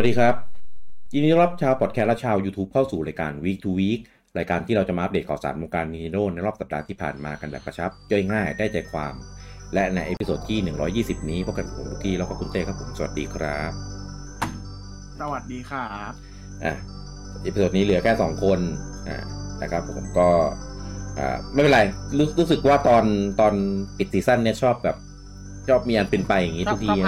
วัสดีครับยินดีต้อนรับชาวพอดแคสต์และชาว YouTube เข้าสู่รายการ Week to Week รายการที่เราจะมาอัปเดตข่าวสารวงการนีโร่ในรอบสัปดาห์ที่ผ่านมากันแบบกระชับย่อยง่ายได้ใจความและในเอพิโซดที่120นี้พบกันผมที่แล้วก็คุณเต้ครับผมสวัสดีครับสวัสดีครับเอพิโซดนี้เหลือแค่2คนนะครับผมก็ไม่เป็นไรรู้สึกว่าตอนปิดซีซั่นเนี่ยชอบแบบชอบมีอันเป็นไปอย่างนี้ทุกทีไ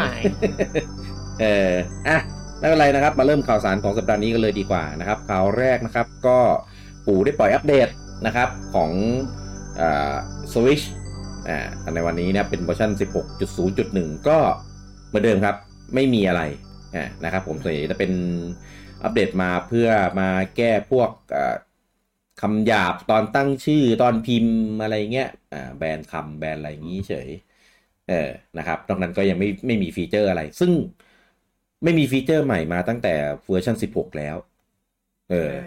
ม่เป็นไรนะครับมาเริ่มข่าวสารของสัปดาห์นี้กันเลยดีกว่านะครับข่าวแรกนะครับก็ปู่ได้ปล่อยอัปเดตนะครับของSwitch ในวันนี้นะเป็นเวอร์ชั่น 16.0.1 ก็เหมือนเดิมครับไม่มีอะไรนะครับผมส่วนใหญ่จะเป็นอัปเดตมาเพื่อมาแก้พวกคำหยาบตอนตั้งชื่อตอนพิมพ์อะไรเงี้ยแบนคำแบนอะไรอย่างงี้เฉยนะครับนอกนั้นก็ยังไม่มีฟีเจอร์อะไรซึ่งไม่มีฟีเจอร์ใหม่มาตั้งแต่เวอร์ชัน16แล้ว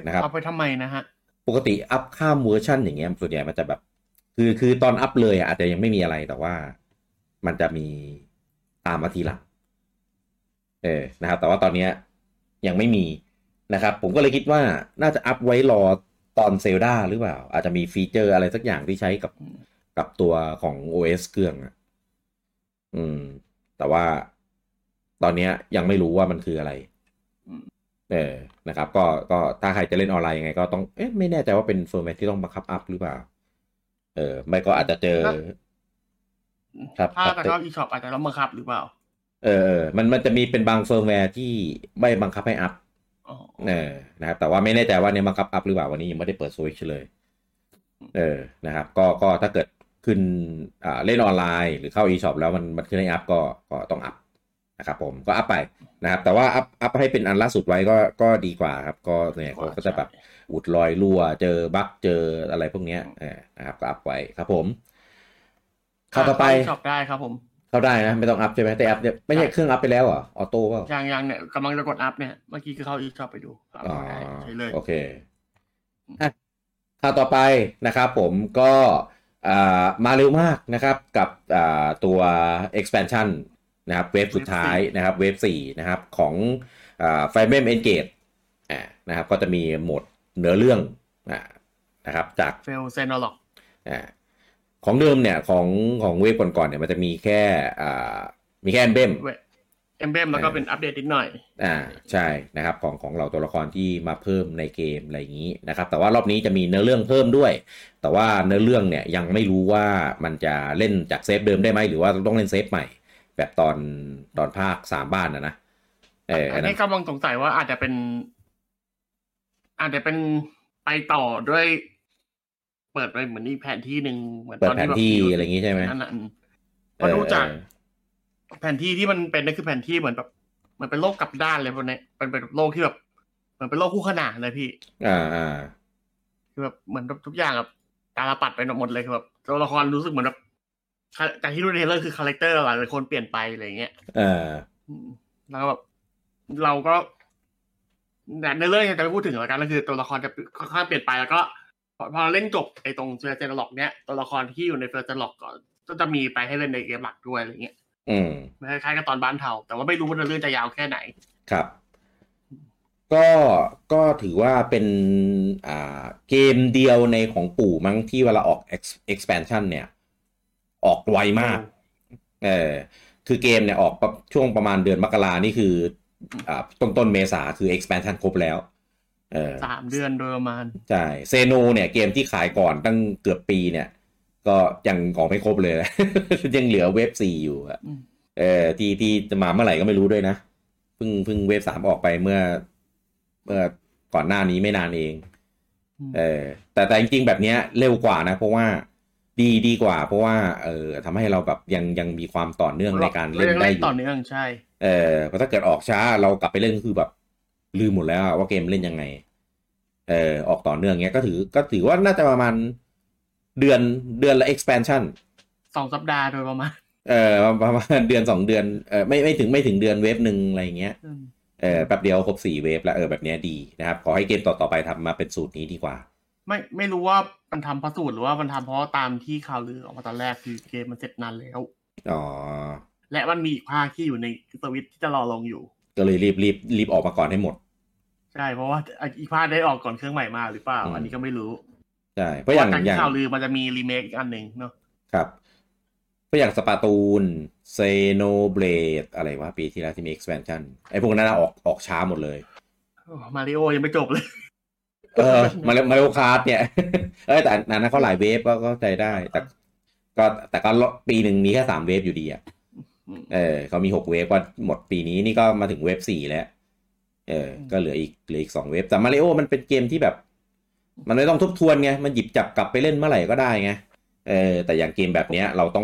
นะครับเอาไปทำไมนะฮะปกติอัพข้ามเวอร์ชันอย่างเงี้ยส่วนใหญ่มันจะแบบคือตอนอัพเลยอาจจะยังไม่มีอะไรแต่ว่ามันจะมีตามมาทีหลังนะครับแต่ว่าตอนนี้ยังไม่มีนะครับผมก็เลยคิดว่าน่าจะอัพไว้รอตอนเซลดาหรือเปล่าอาจจะมีฟีเจอร์อะไรสักอย่างที่ใช้กับตัวของ OS เครื่องอ่ะแต่ว่าตอนนี้ยังไม่รู้ว่ามันคืออะไรนะครับก็ถ้าใครจะเล่นออนไลน์ยังไงก็ต้องไม่แน่ใจว่าเป็นเฟิร์มแวร์ที่ต้องบังคับอัพหรือเปล่าไม่ก็อาจจะเจอครับถ้าจะเข้า eShop อาจจะต้องบังคับหรือเปล่ามันจะมีเป็นบางเฟิร์มแวร์ที่ไม่บังคับให้อัพนะครับแต่ว่าไม่แน่ใจว่าเนี่ยบังคับอัพหรือเปล่าวันนี้ยังไม่ได้เปิด Switch เลยนะครับก็ถ้าเกิดขึ้นเล่นออนไลน์หรือเข้า eShop แล้วมันขึ้นให้อัพก็ต้องอัพนะครับผมก็อัพไปนะครับแต่ว่าอัพให้เป็นอันล่าสุดไว้ก็ดีกว่าครับก็เนี่ยก็จะแบบอุดรอยรั่วเจอบั๊กเจออะไรพวกเนี้ยนะครับก็อัพไว้ครับผมเข้าต่อไปช็อปได้ครับผมเข้าได้นะไม่ต้องอัพใช่มั้ยแต่อัพเนี่ยไม่ใช่เครื่องอัพไปแล้วเหรอออโต้เปล่ายังๆเนี่ยกำลังจะกดอัพเนี่ยเมื่อกี้คือเข้าอีช็อปไปดูใช่เลยโอเคเข้าต่อไปนะครับผมก็มาเร็วมากนะครับกับตัว expansionนะครับเวฟสุดท้ายนะครับเวฟ4นะครับของFire Emblem Engage นะครับก็จะมีโหมดเนื้อเรื่องนะครับจาก Fail Xenologue ของเดิมเนี่ยของเวฟก่อนๆเนี่ยมันจะมีแค่Emblemแล้วก็เป็นอัปเดตนิดหน่อยใช่นะครับของเราตัวละครที่มาเพิ่มในเกมอะไรอย่างนี้นะครับแต่ว่ารอบนี้จะมีเนื้อเรื่องเพิ่มด้วยแต่ว่าเนื้อเรื่องเนี่ยยังไม่รู้ว่ามันจะเล่นจากเซฟเดิมได้ไหมหรือว่าต้องเล่นเซฟใหม่แบบตอนภาค3บ้านนะอันนี้กำลังสงสัยว่าอาจจะเป็นไปต่อด้วยเปิดไปเหมือนนี่แผนที่นึงเหมือนตอนที่แบบอะไรอย่างงี้ใช่มั้ยก็รู้จักแผนที่ที่มันเป็นนั่นคือแผนที่เหมือนแบบมันเป็นโลกกลับด้านเลยพวกนี้มันเป็นโลกที่แบบมันเป็นโลกคู่ขนานเลยพี่คือแบบเหมือนทุกอย่างแบบตาลปัดไปหมดเลยคือแบบตัวละครรู้สึกเหมือนแบบจากที่ดูเทรลเลอร์คือคาแรคเตอร์หลายคนเปลี่ยนไปอะไรอย่างเงี้ยแล้วแบบเราก็ในเรื่องจะไม่พูดถึงแล้วกันก็คือตัวละครจะค่อนข้างเปลี่ยนไปแล้วก็พอเล่นจบไอ้ตรงเจนล็อกเนี้ยตัวละครที่อยู่ในเจนล็อกก็จะมีไปให้เล่นในเกมหลักด้วยอะไรเงี้ยคล้ายๆกับตอนบ้านเทาแต่ว่าไม่รู้ว่าเรื่องจะยาวแค่ไหนครับก็ถือว่าเป็นเกมเดียวในของปู่มั้งที่เวลาออก expansion เนี่ยออกไวมากคือเกมเนี่ยออกช่วงประมาณเดือนมกรานี่คือต้นเมษาคือ expansion ครบแล้ว3เดือนโดยประมาณใช่เซโนเนี่ยเกมที่ขายก่อนตั้งเกือบปีเนี่ยก็ยังของไม่ครบเลย ยังเหลือเวฟ4อยู่อ่ะที่จะมาเมื่อไหร่ก็ไม่รู้ด้วยนะเพิ่งเวฟ3ออกไปเมื่อก่อนหน้านี้ไม่นานเองแต่จริงๆแบบเนี้ยเร็วกว่านะเพราะว่าดีกว่าเพราะว่าทำให้เราแบบยังมีความต่อเนื่องในการเล่นได้อยู่ต่อเนื่องใช่เพราะถ้าเกิดออกช้าเรากลับไปเล่นคือแบบลืมหมดแล้วว่าเกมเล่นยังไงออกต่อเนื่องเงี้ยก็ถือว่าน่าจะประมาณเดือนละ expansion 2 สัปดาห์โดยประมาณประมาณเดือน2เดือนไม่ถึงเดือนเวฟหนึ่งอะไรอย่างเงี้ยแป๊บเดียวครบ4เวฟแล้วแบบเนี้ยดีนะครับขอให้เกมต่อไปทำมาเป็นสูตรนี้ดีกว่าไม่รู้ว่ามันทำเพราะสูตรหรือว่ามันทำเพราะตามที่ข่าวลือออกมาตอนแรกคือเกมมันเสร็จนานแล้วและมันมีอีกภาคที่อยู่ในสวิตช์ที่จะรอลงอยู่ ก็เลยรีบออกมาก่อนให้หมดใช่เพราะว่าอีพาร์ทได้ออกก่อนเครื่องใหม่มาหรือเปล่าอันนี้ก็ไม่รู้ใช่เพราะอย่างข่าวลือมันจะมีรีเมคอีกอันนึงเนาะครับเพราะอย่างสปาตูนเซโนเบลดอะไรวะปีที่แล้วที่มี expansion ไอ้พวกนั้นออกช้าหมดเลยมาริโอยังไม่จบเลยมาริโอคาร์ทเนี่ยแต่นั้นเขาหลายเวฟก็ใจได้แต่ก็ปีหนึ่งมีแค่3 เวฟอยู่ดีอ่ะเขามี6 เวฟก็หมดปีนี้นี่ก็มาถึงเวฟ4แล้วก็เหลืออีก2 เวฟแต่มาริโอมันเป็นเกมที่แบบมันไม่ต้องทบทวนไงมันหยิบจับกลับไปเล่นเมื่อไหร่ก็ได้ไงแต่อย่างเกมแบบนี้เราต้อ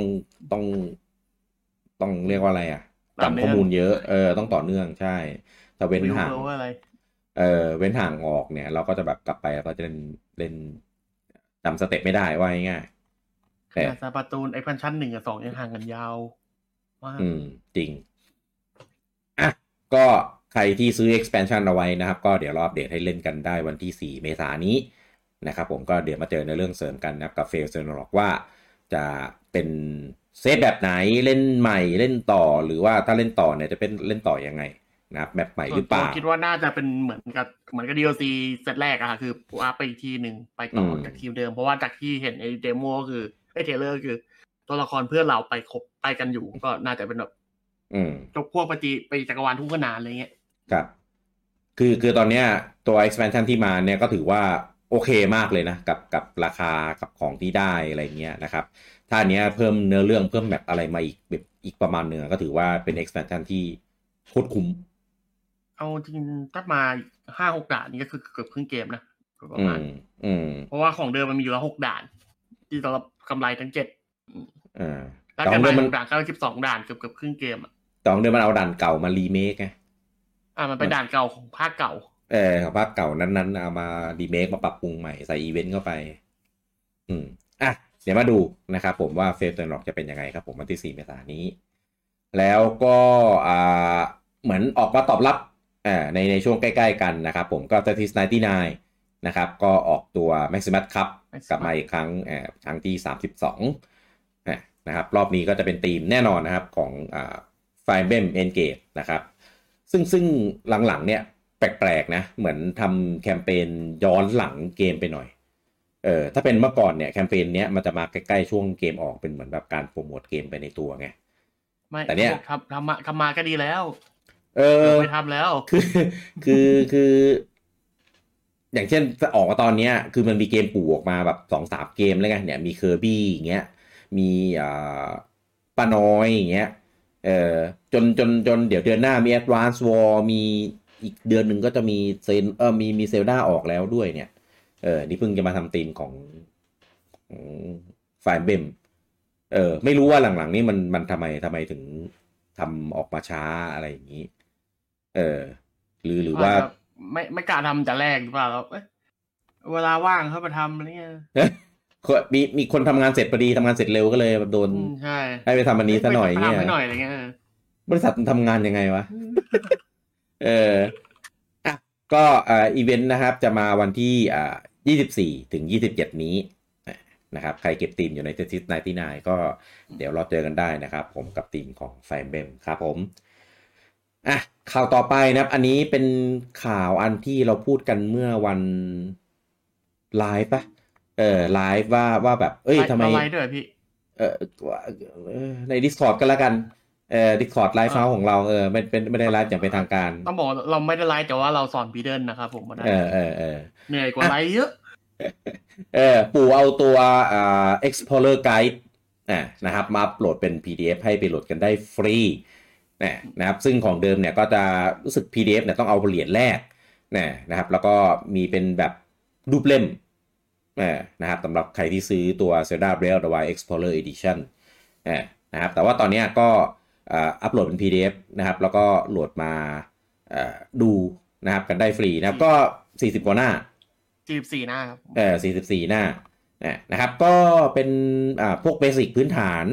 งเรียกว่าอะไรอ่ะจำข้อมูลเยอะต้องต่อเนื่องใช่แต่เว้นห่างออกเนี่ยเราก็จะแบบกลับไปแล้วก็จะเล่นจำสเต็ปไม่ได้ว่าง่ายๆแต่ซาปาตูนไอ้พันชั้น1กับ2ยังห่างกันยาวมากจริงอ่ะก็ใครที่ซื้อ expansion เอาไว้นะครับก็เดี๋ยวรอบเดทให้เล่นกันได้วันที่4 เมษายนนี้นะครับผมก็เดี๋ยวมาเจอในเรื่องเสริมกันนะครับกับเฟลเซนอร์ว่าจะเป็นเซฟแบบไหนเล่นใหม่เล่นต่อหรือว่าถ้าเล่นต่อเนี่ยจะเป็นเล่นต่อยังไงนะครับแบบใหม่หรือเปล่าคิดว่าน่าจะเป็นเหมือนกับ DLC เซตแรกอะค่ะคือว่าไปอีกทีนึงไปต่อจากทีมเดิมเพราะว่าจากที่เห็นไอ้เดโมก็คือไอ้เทเลอร์คือตัวละครเพื่อนเราไปคบไปกันอยู่ก็น่าจะเป็นแบบจบพวกไปจักรวาลทุ่งขนานอะไรเงี้ยครับคือตอนเนี้ยตัว expansion ที่มาเนี่ยก็ถือว่าโอเคมากเลยนะกับราคากับของที่ได้อะไรเงี้ยนะครับถ้าอันเนี้ยเพิ่มเนื้อเรื่องเพิ่มแมปอะไรมาอีกแบบอีกประมาณนึงก็ถือว่าเป็น expansion ที่โคตรคุ้มเอาจริงถ้ามา 5-6 ด่านนี่ก็คือเกือบครึ่งเกมนะประมาณเพราะว่าของเดิมมันมีอยู่แล้ว6 ด่านที่สำหรับกำไรทั้ง7แล้วแต่มันด่านเข้า12ด่านเกือบครึ่งเกมอ่ะแต่ของเดิมมันเอาด่านเก่ามารีเมคไงมันเป็นด่านเก่าของภาคเก่าของภาคเก่านั้นเอามารีเมคมาปรับปรุงใหม่ใส่อีเวนต์เข้าไปอ่ะเดี๋ยวมาดูนะครับผมว่าเฟสเตอร์ล็อกจะเป็นยังไงครับผมวันที่4 เมษายนนี้แล้วก็เหมือนออกมาตอบรับในช่วงใกล้ๆกันนะครับผมก็ Tetris 99นะครับก็ออกตัว Maximus Cup กลับมาอีกครั้งที่32นะครับรอบนี้ก็จะเป็นธีมแน่นอนนะครับของFire Emblem Engage นะครับซึ่งหลังๆเนี่ยแปลกๆนะเหมือนทำแคมเปญย้อนหลังเกมไปหน่อยถ้าเป็นเมื่อก่อนเนี่ยแคมเปญเนี้ยมันจะมาใกล้ๆช่วงเกมออกเป็นเหมือนแบบการโปรโมทเกมไปในตัวไงไม่แต่เนี้ยทำมาก็ดีแล้วไม่ทำแล้วคืออย่างเช่นจะออกมาตอนนี้คือมันมีเกมปู่ออกมาแบบ 2-3 เกมแล้วไงเนี่ยมี Kirby อย่างเงี้ยมีป้าน้อยอย่างเงี้ยจนเดี๋ยวเดือนหน้ามี Advance War มีอีกเดือนหนึ่งก็จะมีมีZelda ออกแล้วด้วยเนี่ยนี่เพิ่งจะมาทำธีมของ Fire Emblem ไม่รู้ว่าหลังๆนี่มันทำไมถึงทำออกมาช้าอะไรอย่างนี้หรือว่าไม่กล้าทำแต่แรกหรือเปล่าครับเวลาว่างเขามาทำอะไรเงี้ยมีคนทำงานเสร็จพอดีทำงานเสร็จเร็วก็เลยแบบโดนให้ไปทำอันนี้ซะหน่อยเงี้ยบริษัททำงานยังไงวะอ่ะก็อีเวนต์นะครับจะมาวันที่24ถึง27นี้นะครับใครเก็บทีมอยู่ใน Tetris 99ก็เดี๋ยวรอเจอกันได้นะครับผมกับทีมของ Fire Emblem ครับผมอ่ะข่าวต่อไปนะครับอันนี้เป็นข่าวอันที่เราพูดกันเมื่อวันไลฟ์ป่ะไลฟ์ว่าแบบเอ้ยทำไมไลฟ์ด้วยพี่ใน Discord กันละกันDiscord ไลฟ์เราของเราไม่ได้ไลฟ์อย่างเป็นทางการต้องบอกเราไม่ได้ไลฟ์แต่ว่าเราสอนพีเดิลนะครับผมเหนื่อยกว่าไลฟ์เยอะปู่เอาตัวExplorer Guide นะครับมาอัปโหลดเป็น PDF ให้ไปโหลดกันได้ฟรีนะครับซึ่งของเดิมเนี่ยก็จะรู้สึก PDF เนี่ยต้องเอาเหรียญแรกนะครับแล้วก็มีเป็นแบบรูปเล่มนะครับสำหรับใครที่ซื้อตัว Zelda Breath of the Wild Explorer Edition นะครับแต่ว่าตอนนี้ก็อัปโหลดเป็น PDF นะครับแล้วก็โหลดมาดูนะครับกันได้ฟรีนะครับก็40กว่าหน้า44หน้าครับ44หน้านะครับก็เป็นพวกเบสิกพื้นฐาน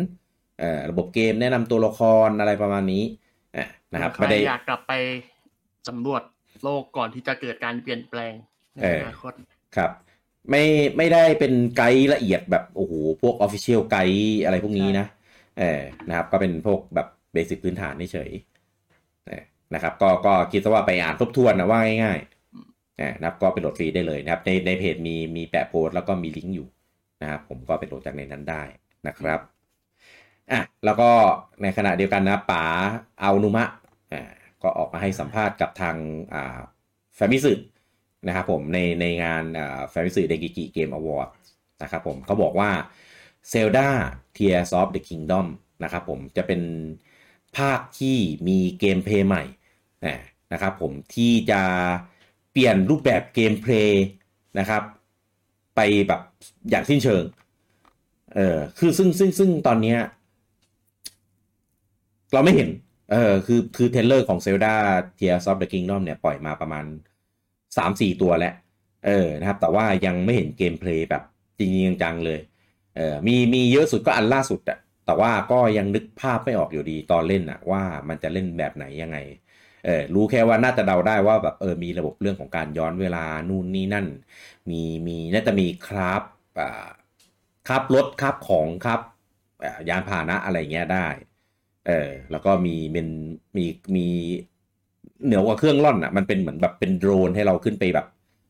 ระบบเกมแนะนำตัวละครอะไรประมาณนี้นะครับใครอยากกลับไปสำรวจโลกก่อนที่จะเกิดการเปลี่ยนแปลงในอนาคตครับไม่ได้เป็นไกด์ละเอียดแบบโอ้โหพวก Official ไกด์อะไรพวกนี้นะนะครับก็เป็นพวกแบบเบสิกพื้นฐานเฉย นะครับก็คิดซะว่าไปอ่านทบทวนนะว่าง่ายๆนะครับก็ไปโหลดฟรีได้เลยนะครับในเพจมีแปะโพสต์แล้วก็มีลิงก์อยู่นะครับผมก็ไปโหลดจากในนั้นได้นะครับอ่ะแล้วก็ในขณะเดียวกันนะป๋าอานุมะก็ออกมาให้สัมภาษณ์กับทางแฟมิสึนะครับผมในงานแฟมิสึเดกิกิเกมอวอร์ดนะครับผมเขาบอกว่า Zelda Tears of the Kingdom นะครับผมจะเป็นภาคที่มีเกมเพลย์ใหม่นะครับผมที่จะเปลี่ยนรูปแบบเกมเพลย์นะครับไปแบบอย่างสิ้นเชิงคือซึ่งตอนนี้เราไม่เห็นคือเทรลเลอร์ของ Zelda Tears of the Kingdom เนี่ยปล่อยมาประมาณ 3-4 ตัวแล้วนะครับแต่ว่ายังไม่เห็นเกมเพลย์แบบจริงๆจังๆเลยมีเยอะสุดก็อันล่าสุดอะแต่ว่าก็ยังนึกภาพไม่ออกอยู่ดีตอนเล่นอะว่ามันจะเล่นแบบไหนยังไงรู้แค่ว่าน่าจะเดาได้ว่าแบบมีระบบเรื่องของการย้อนเวลานู่นนี่นั่นมีน่าจะมีครับรถครับของครับยานพาหนะอะไรเงี้ยได้แล้วก็มีเหนือกว่าเครื่องล่อนอ่ะมันเป็นเหมือนแบบเป็นโดรนให้เราขึ้นไปแบบ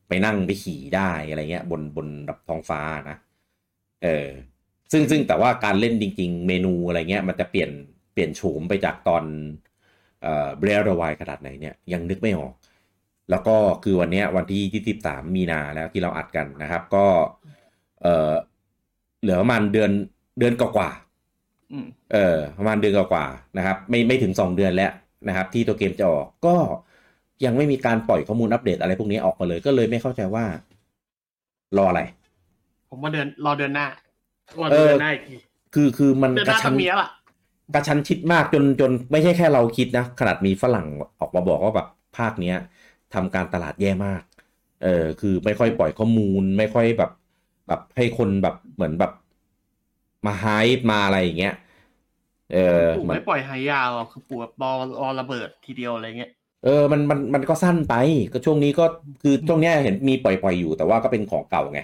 ไปนั่งไปขี่ได้อะไรเงี้ยบนแบบท้องฟ้านะซึ่งแต่ว่าการเล่นจริงๆเมนูอะไรเงี้ยมันจะเปลี่ยนโฉมไปจากตอนBreath of the Wild ขนาดไหนเนี่ยยังนึกไม่ออกแล้วก็คือวันเนี้ยวันที่23มีนาแล้วที่เราอัดกันนะครับก็เหลือประมาณเดือนกว่าๆประมาณเดือนกว่าๆนะครับไม่ถึง2เดือนแล้วนะครับที่ตัวเกมจะออกก็ยังไม่มีการปล่อยข้อมูลอัปเดตอะไรพวกนี้ออกมาเลยก็เลยไม่เข้าใจว่ารออะไรผมว่ารอเดือนหน้ารอเดือนหน้าอีกทีคือมันกระชั้นชิดมากจนไม่ใช่แค่เราคิดนะขนาดมีฝรั่งออกมาบอกว่าแบบภาคเนี้ยทำการตลาดแย่มากคือไม่ค่อยปล่อยข้อมูลไม่ค่อยแบบให้คนแบบเหมือนแบบมาไฮป์มาอะไรอย่างเงี้ยปู่ไม่ปล่อยไฮยาวคือปู่บอลระเบิดทีเดียวอะไรเงี้ยมันก็สั้นไปก็ช่วงนี้ก็คือช่วงเนี้ยเห็นมีปล่อยอยู่แต่ว่าก็เป็นของเก่าไง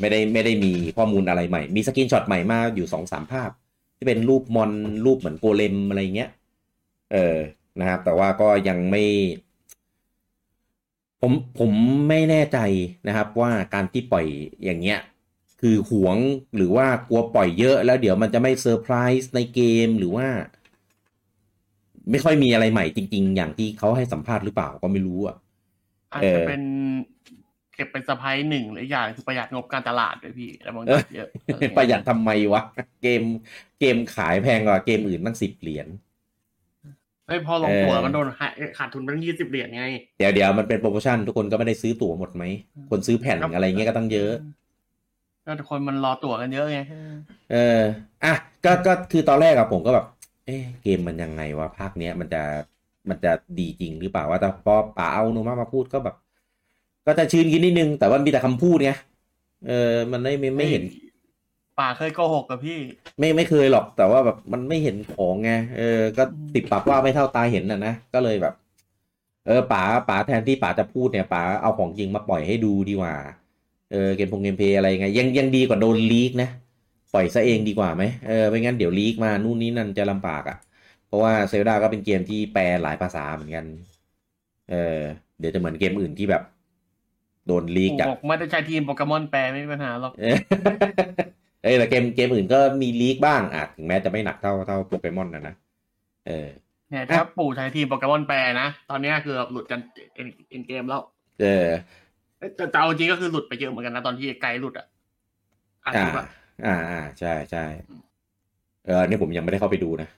ไม่ได้มีข้อมูลอะไรใหม่มีสกรีนช็อตใหม่มาอยู่ 2-3 ภาพที่เป็นรูปมอนรูปเหมือนโกเลมอะไรเงี้ยนะครับแต่ว่าก็ยังไม่ผมไม่แน่ใจนะครับว่าการที่ปล่อยอย่างเงี้ยคือหวงหรือว่ากลัวปล่อยเยอะแล้วเดี๋ยวมันจะไม่เซอร์ไพรส์ในเกมหรือว่าไม่ค่อยมีอะไรใหม่จริงๆอย่างที่เขาให้สัมภาษณ์หรือเปล่าก็ไม่รู้อ่ะอาจจะเป็นเก็บเป็นเซอร์ไพรส์หนึ่งหรืออย่างคือประหยัดงบการตลาดด้วยพี่แล้วมันเยอะประหยัดทำไมวะเกมขายแพงกว่าเกมอื่นตั้ง$10ไม่พอลงตั๋วมันโดนขาดทุนตั้ง$20ไงเดี๋ยวมันเป็นโปรโมชั่นทุกคนก็ไม่ได้ซื้อตั๋วหมดไหมคนซื้อแผ่นอะไรเงี้ยก็ตั้งเยอะก็ทุกคนมันรอตั๋วกันเยอะไงอ่ะก็คือตอนแรกอะผมก็แบบเกมมันยังไงวะภาคเนี้ยมันจะดีจริงหรือเปล่าว่าแต่พอป๋าเอาโนมาพูดก็แบบก็จะชื่นกินนิดนึงแต่ว่ามีแต่คำพูดไงมันไม่เห็นป่าเคยโกหกกับพี่ไม่เคยหรอกแต่ว่าแบบมันไม่เห็นของไงก็ติดปากว่าไม่เท่าตาเห็นน่ะนะก็เลยแบบป่าแทนที่ป่าจะพูดเนี่ยป่าเอาของจริงมาปล่อยให้ดูดีกว่าเกมเพลย์อะไรไงยังดีกว่าโดนลีกนะปล่อยซะเองดีกว่าไหมไม่งั้นเดี๋ยวลีกมานู่นนี่นั่นจะลำบากอ่ะเพราะว่าเซลดาก็เป็นเกมที่แปลหลายภาษาเหมือนกันเดี๋ยวจะเหมือนเกมอื่นที่แบบโดนลีกจากไม่ได้ใช้ทีมโปเกมอนแปลไม่มีปัญหาหรอกแต่เกมอื่นก็มีลีกบ้างอ่ะถึงแม้จะไม่หนักเท่าโปเกมอนนะเนี่ยถ้าปู่ใช้ทีมโปเกมอนแปลนะตอนนี้คือหลุดกันเอ็นเกมแล้วแต่เอาจริงก็คือหลุดไปเยอะเหมือนกันนะตอนที่ไกลหลุดใช่ใช่เนี่ยผมยังไม่ได้เข้าไปดูนะ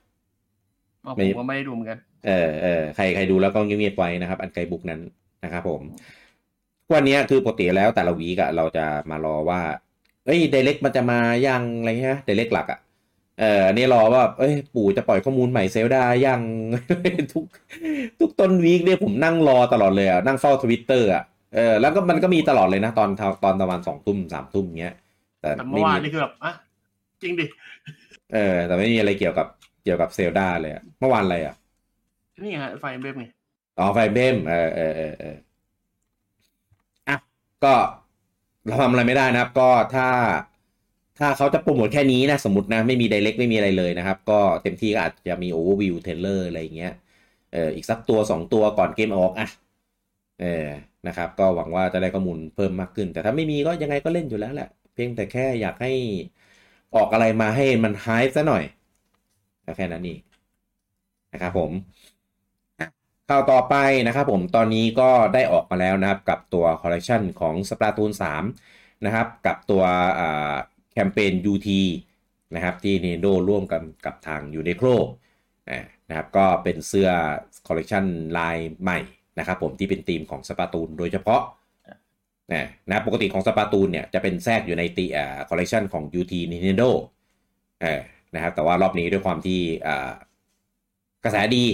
ผมก็ไม่ได้ดูเหมือนกันใครดูแล้วก็เงียบๆไว้นะครับอันไกลบุกนั้นนะครับผมวันนี้คือปกติแล้วแต่ละวีคอะเราจะมารอว่าไดเรกมันจะมายังอะไรเงี้ยไดเรกหลักอ่ะอันนี้รอว่าปู่จะปล่อยข้อมูลใหม่เซลดายัง ทุกต้นวีคเนี่ยผมนั่งรอตลอดเลยอ่ะนั่งเฝ้า Twitter อ่ะแล้วก็มันก็มีตลอดเลยนะตอนประมาณ 20:00 น 3:00 นเงี้ยแต่เมื่อวานนี่คือแบบอ่ะจริงดิแต่ไม่มีอะไรเกี่ยวกับเซลดาเลยอ่ะเมื่อวานอะไรอ่ะนี่ฮะไฟเบมไงอ๋อไฟเบมอ่ะก็เราทำอะไรไม่ได้นะครับก็ถ้าเขาจะโปรโมทแค่นี้นะสมมตินะไม่มีไดเรกไม่มีอะไรเลยนะครับก็เต็มที่ก็อาจจะมีโอเวอร์วิวเทรลเลอร์อะไรอย่างเงี้ย อีกสักตัว2ตัวก่อนเกมออกอ่ะนะครับก็หวังว่าจะได้ข้อมูลเพิ่มมากขึ้นแต่ถ้าไม่มีก็ยังไงก็เล่นอยู่แล้วแหละเพียงแต่แค่อยากให้ออกอะไรมาให้มันไฮป์ซะหน่อยแค่นั้นเองนะครับผมข่าวต่อไปนะครับผมตอนนี้ก็ได้ออกมาแล้วนะครับกับตัวคอลเลกชันของ Splatoon 3 นะครับกับตัวแคมเปญ UT นะครับที่ Nintendo ร่วมกันกับทาง Uniqlo นะครับก็เป็นเสื้อคอลเลกชันลายใหม่นะครับผมที่เป็นธีมของ Splatoon โดยเฉพาะนะปกติของ Splatoon เนี่ยจะเป็นแทรกอยู่ในตีคอลเลกชันของ UT Nintendo นะครับแต่ว่ารอบนี้ด้วยความที่กระแสดี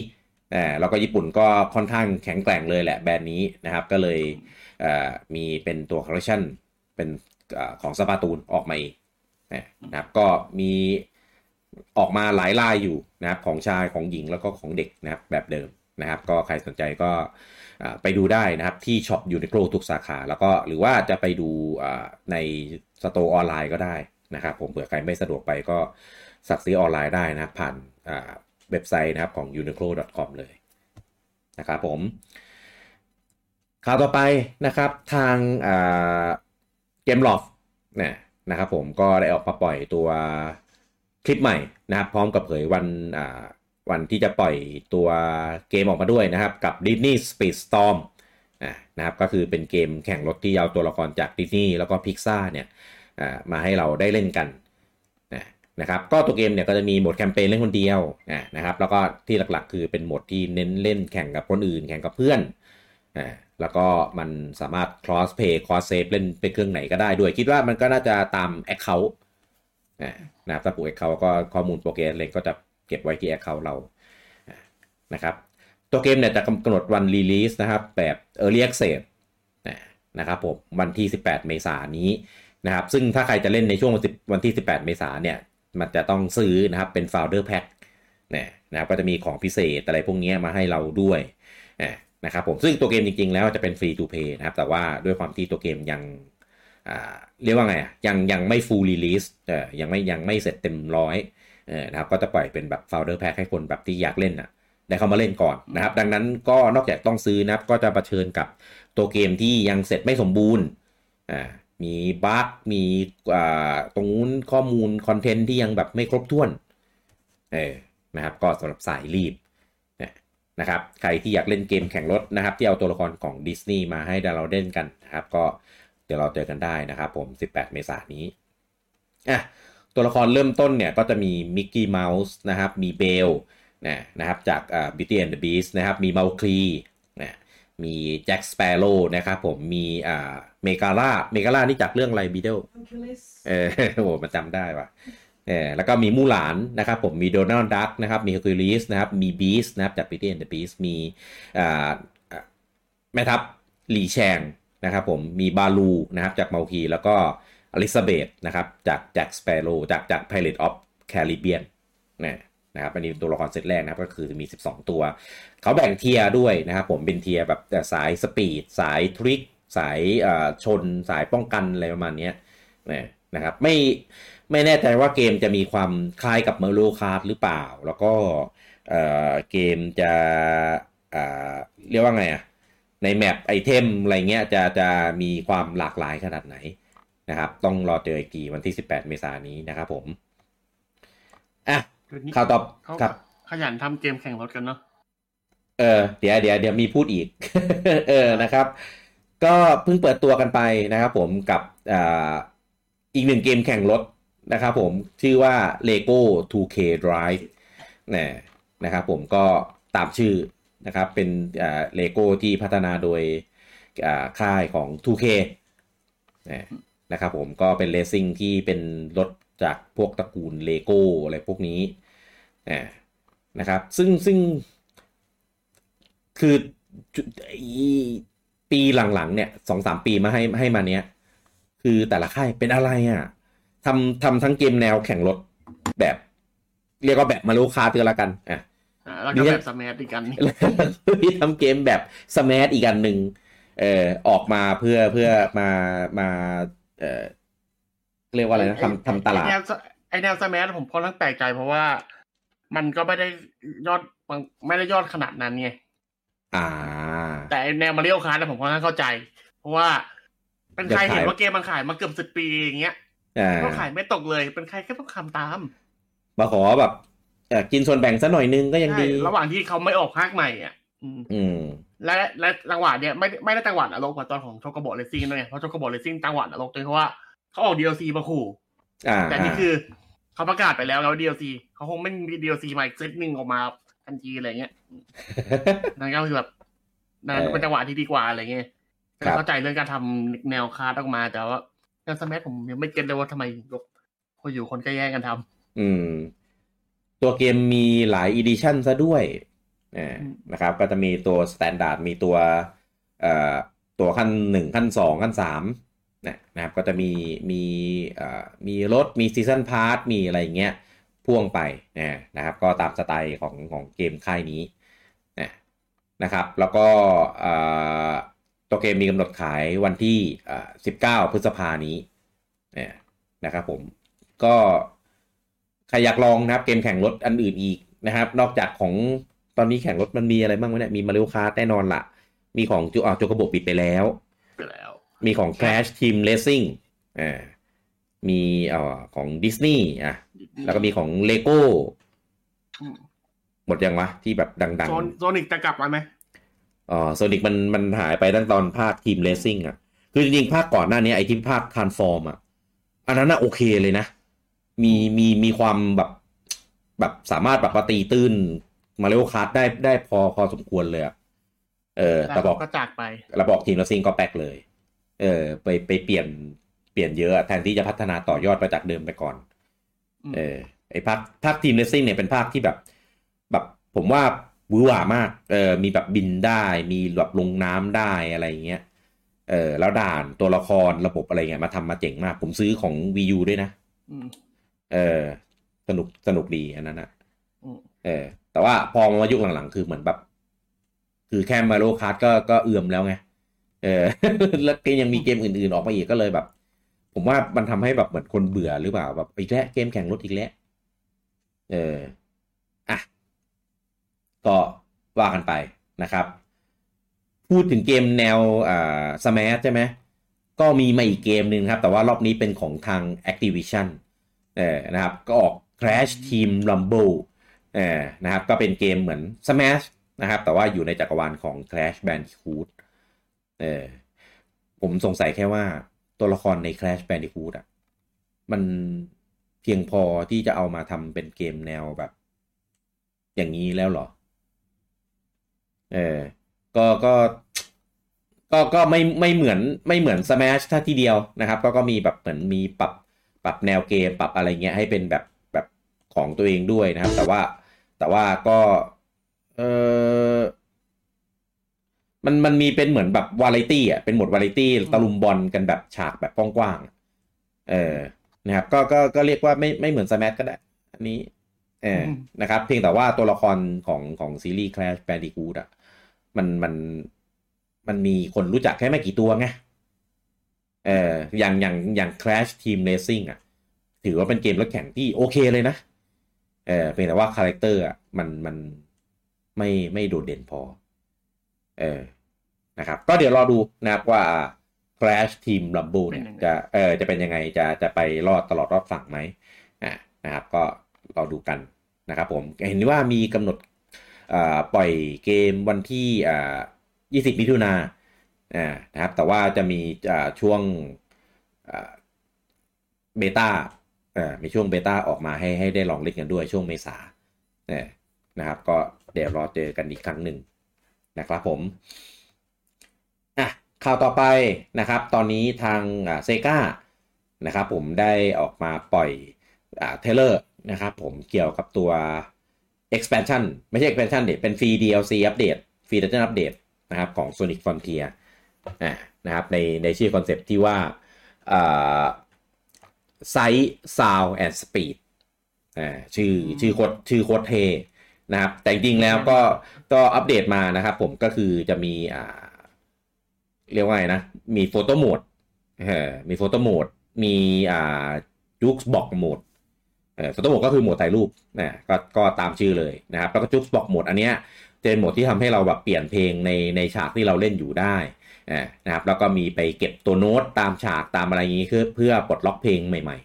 แล้วก็ญี่ปุ่นก็ค่อนข้างแข็งแกร่งเลยแหละแบรนด์นี้นะครับก็เลยมีเป็นตัวคอลเลคชั่นเป็นของสปาตูนออกมาอีกนะครับก็มีออกมาหลายลายอยู่นะครับของชายของหญิงแล้วก็ของเด็กนะครับแบบเดิมนะครับก็ใครสนใจก็ไปดูได้นะครับที่ช็อปยูนิโคลทุกสาขาแล้วก็หรือว่าจะไปดูในสโตร์ออนไลน์ก็ได้นะครับผมเผื่อใครไม่สะดวกไปก็สั่งซื้อออนไลน์ได้นะครับผ่านเว็บไซต์นะครับของ uniqlo.com เลยนะครับผมข่าวต่อไปนะครับทางGameloft นะครับผมก็ได้ออกมาปล่อยตัวคลิปใหม่นะครับพร้อมกับเผยวันที่จะปล่อยตัวเกมออกมาด้วยนะครับกับ Disney Speedstorm นะครับก็คือเป็นเกมแข่งรถที่เอาตัวละครจาก Disney แล้วก็ Pixar เนี่ยมาให้เราได้เล่นกันนะครับก็ตัวเกมเนี่ยก็จะมีโหมดแคมเปญเล่นคนเดียวนะครับแล้วก็ที่หลักๆคือเป็นโหมดที่เน้นเล่นแข่งกับคนอื่นแข่งกับเพื่อนแล้วก็มันสามารถ cross play cross save เล่นไปเครื่องไหนก็ได้ด้วยคิดว่ามันก็น่าจะตาม account นะครับถ้าปลูก account ก็ข้อมูลโปรเกรสเลยก็จะเก็บไว้ที่ account เรานะครับตัวเกมเนี่ยจะกำหนดวัน release นะครับแบบ early access นะครับผมวันที่18เมษายนนี้นะครับซึ่งถ้าใครจะเล่นในช่วงวันที่18เมษายนเนี่ยมันจะต้องซื้อนะครับเป็น Founder Pack นะครับก็จะมีของพิเศษอะไรพวกนี้มาให้เราด้วยนะครับผมซึ่งตัวเกมจริงๆแล้วจะเป็น Free to Play นะครับแต่ว่าด้วยความที่ตัวเกมยังเรียกว่าไงยังไม่ Full Release ยังไม่เสร็จเต็มร้อยนะครับก็จะปล่อยเป็นแบบ Founder Pack ให้คนแบบที่อยากเล่นน่ะได้เข้ามาเล่นก่อนนะครับดังนั้นก็นอกจากต้องซื้อนะครับก็จะเผชิญกับตัวเกมที่ยังเสร็จไม่สมบูรณ์มีบั๊กมีตรงนู้นข้อมูลคอนเทนต์ที่ยังแบบไม่ครบถ้วนนะครับก็สำหรับสายรีบนะครับใครที่อยากเล่นเกมแข่งรถนะครับที่เอาตัวละครของดิสนีย์มาให้เราเล่นกันนะครับก็เดี๋ยวเราเจอกันได้นะครับผม18 เมษายนนี้ตัวละครเริ่มต้นเนี่ยก็จะมีมิกกี้เมาส์นะครับมีเบลนะครับจากBeauty and the Beast นะครับมีเมาคลีมีแจ็คสเปโร่นะครับผมมีเมกาล่านี่จากเรื่องอะไรบีเดิลโอ้มันจำได้ว่ะแล้วก็มีมู่หลานนะครับผมมีโดนัลด์ดักนะครับมีเฮอร์คิวลิสนะครับมีบีสต์นะครับจาก Beauty and the Beast มีแม่ทัพหลีแชงนะครับผมมีบาลูนะครับจากเมาคีแล้วก็อลิซาเบธนะครับจากแจ็คสเปโร่จาก Pirate of Caribbean นะครับอันนี้ตัวละครเซตแรกนะครับก็คือมี12ตัวเขาแบ่งเทียร์ด้วยนะครับผมเป็นเทียร์แบบสายสปีดสายทริคสายชนสายป้องกันอะไรประมาณนี้นะครับไม่แน่ใจว่าเกมจะมีความคล้ายกับ Mario Kart หรือเปล่าแล้วก็เกมจะเรียกว่าไงอะในแมปไอเทมอะไรเงี้ยจะมีความหลากหลายขนาดไหนนะครับต้องรอเจออีกทีวันที่18เมษายนนี้นะครับผมข่าวตอบครับขยันทำเกมแข่งรถกันเนาะเดี๋ยวมีพูดอีก นะครับก็เพิ่งเปิดตัวกันไปนะครับผมกับอีกหนึ่งเกมแข่งรถนะครับผมชื่อว่า LEGO 2K Drive นะครับผมก็ตามชื่อนะครับเป็นLEGO ที่พัฒนาโดยค่ายของ 2K นะครับผมก็เป็นเรซิ่งที่เป็นรถจากพวกตระกูล LEGO อะไรพวกนี้นะครับซึ่งคือปีหลังๆเนี่ย 2-3 ปีมาให้มาเนี้ยคือแต่ละค่ายเป็นอะไรทำทั้งเกมแนวแข่งรถแบบเรียกว่าแบบมารูคาร์ละกันแล้วก็แบบสมาร์ทอีกอันนึงที่ทำเกมแบบสมาร์ทอีกอันนึงออกมาเพื่อมาเรียกว่าอะไรนะทำตลาดไอแนวสมาร์ทผมค่อนข้างแปลกใจเพราะว่า มันก็ไม่ได้ยอดขนาดนั้นไงแต่แนวมาริโอคาร์ทผมค่อนข้างเข้าใจเพราะว่าเป็นใครเห็นว่าเกมมันขายมาเกือบ10 ปีอย่างเงี้ยก็ขายไม่ตกเลยเป็นใครก็ต้องทำตามมาขอแบบกินส่วนแบ่งซะหน่อยนึงก็ยังดีระหว่างที่เขาไม่ออกภาคใหม่อ่ะและจังหวะเนี้ยไม่ได้จังหวะนรกกว่าตอนของโชโกโบเรซิ่งเนี่ยเพราะโชโกโบเรซิ่งจังหวะนรกด้วยเพราะว่าเขาออก DLC มาขู่แต่นี่คือเขาประกาศไปแล้ว DLC เขาคงไม่มี DLC ใหม่เซตนึงออกมาทันทีอะไรเงี้ยนั่นก็คือแบบนั่นเป็นจังหวะที่ดีกว่าอะไรเงี้ยเข้าใจเรื่องการทำแนวคาร์ดออกมาแต่ว่าแนวสแมทผมยังไม่เก็ตเลยว่าทำไมคนอยู่คนก็แย่งกันทำตัวเกมมีหลาย edition ซะด้วยนะครับก็จะมีตัว standard มีตัวขั้น1ขั้น2ขั้น3นะครับก็จะมีรถมี season pass มีอะไรอย่างเงี้ยพ่วงไปนะครับก็ตามสไตล์ของเกมค่ายนี้นะครับแล้วก็ตัวเกมมีกำหนดขายวันที่19 พฤษภาคมนี้นะครับผมก็ใครอยากลองนะครับเกมแข่งรถอันอื่นอีกนะครับนอกจากของตอนนี้แข่งรถมันมีอะไรบ้างวะเนี่ยมี Mario Kart แน่นอนล่ะมีของโจกโบปิดไปแล้วมีของ Crash Team Racing มีของ Disney แล้วก็มีของ LEGO หมดยังวะที่แบบดังๆ Sonic จะกลับมามั้ยSonic มันหายไปตั้งตอนภาค Team Racing อ่ะคือจริงๆภาคก่อนหน้านี้ไอ้ที่ภาค Transform อ่ะอันนั้นน่ะโอเคเลยนะมีความแบบสามารถแบบตีตื้นมาเร็วคาร์ดได้พอสมควรเลยอ่ะแต่บอกก็จากไประบอกทีมเราซิงก็แป๊กเลยไปเปลี่ยนเยอะแทนที่จะพัฒนาต่อยอดไปจากเดิมไปก่อนไอ้ภาคทีมเลสซิ่งเนี่ยเป็นภาคที่แบบผมว่าหวือหวามากมีแบบบินได้มีแบบลงน้ำได้อะไรอย่างเงี้ยแล้วด่านตัวละครระบบอะไรเงี้ยมาทำมาเจ๋งมากผมซื้อของ Wii U ด้วยนะสนุกดีอันนั้นนะแต่ว่าพอมายุคหลังๆคือเหมือนแบบคือแค่มาโลคัสก็เอื่อมแล้วไงแล้วก็ยังมีเกมอื่นๆออกมาอีกก็เลยแบบผมว่ามันทำให้แบบเหมือนคนเบื่อหรือเปล่าแบบอีกแล้วเกมแข่งรถอีกแล้วอ่ะก็ว่ากันไปนะครับพูดถึงเกมแนวสแมชใช่ไหมก็มีมาอีกเกมนึงครับแต่ว่ารอบนี้เป็นของทาง Activision นะครับก็ออก Crash Team Rumble นะครับก็เป็นเกมเหมือน Smash นะครับแต่ว่าอยู่ในจักรวาลของ Crash Bandicoot ผมสงสัยแค่ว่าตัวละครใน Crash Bandicoot อ่ะมันเพียงพอที่จะเอามาทำเป็นเกมแนวแบบอย่างนี้แล้วเหรอก็ไม่เหมือน Smash ท่าทีเดียวนะครับก็มีแบบเหมือนมีปรับแนวเกมปรับอะไรเงี้ยให้เป็นแบบของตัวเองด้วยนะครับแต่ว่าก็มันมีเป็นเหมือนแบบวาไรตี้อ่ะเป็นหมวดวาไรตี้ตะลุมบอลกันแบบฉากแบบกว้างๆนะครับก็เรียกว่าไม่เหมือน Smash ก็ได้อันนี้นะครับเพียงแต่ว่าตัวละครของซีรีส์ Crash Bandicoot อ่ะมันมีคนรู้จักแค่ไม่กี่ตัวไงอย่าง Crash Team Racing อ่ะถือว่าเป็นเกมรถแข่งที่โอเคเลยนะเพียงแต่ว่าคาแรคเตอร์อ่ะมันไม่โดดเด่นพอนะครับก็เดี๋ยวรอดูนะครับว่า Crash Team Rumble เนี่ยจะเป็นยังไงจะไปรอดตลอดรอบฝั่งไหมนะครับก็รอดูกันนะครับผมเห็นว่ามีกำหนดปล่อยเกมวันที่20 มิถุนายนนะครับแต่ว่าจะมีช่วงเบต้ามีช่วงเบต้าออกมาให้ได้ลองเล่นกันด้วยช่วงเมษายนนะครับก็เดี๋ยวรอเจอกันอีกครั้งหนึ่งนะครับผมข่าวต่อไปนะครับตอนนี้ทางSegaนะครับผมได้ออกมาปล่อยเทรลเลอร์นะครับผมเกี่ยวกับตัว expansion ไม่ใช่ expansion ดิเป็นฟรี DLC อัปเดตฟรี Dungeon อัปเดตนะครับของ Sonic Frontier นะครับในชื่อคอนเซ็ปต์ที่ว่าSight Sound and Speed ชื่อโคตรเท่นะครับแต่จริงๆแล้วก็อัปเดตมานะครับผมก็คือจะมีเรียกว่าไงนะมีโฟโต้โหมดมีJukeboxโหมด สโตโหมดก็คือโหมดถ่ายรูปนะก็ตามชื่อเลยนะครับแล้วก็จุ๊บบอกโหมดอันเนี้ยจะเป็นโหมดที่ทำให้เราแบบเปลี่ยนเพลงในฉากที่เราเล่นอยู่ได้นะครับแล้วก็มีไปเก็บตัวโน้ตตามฉากตามอะไรอย่างนี้เพื่อปลดล็อกเพลงใหม่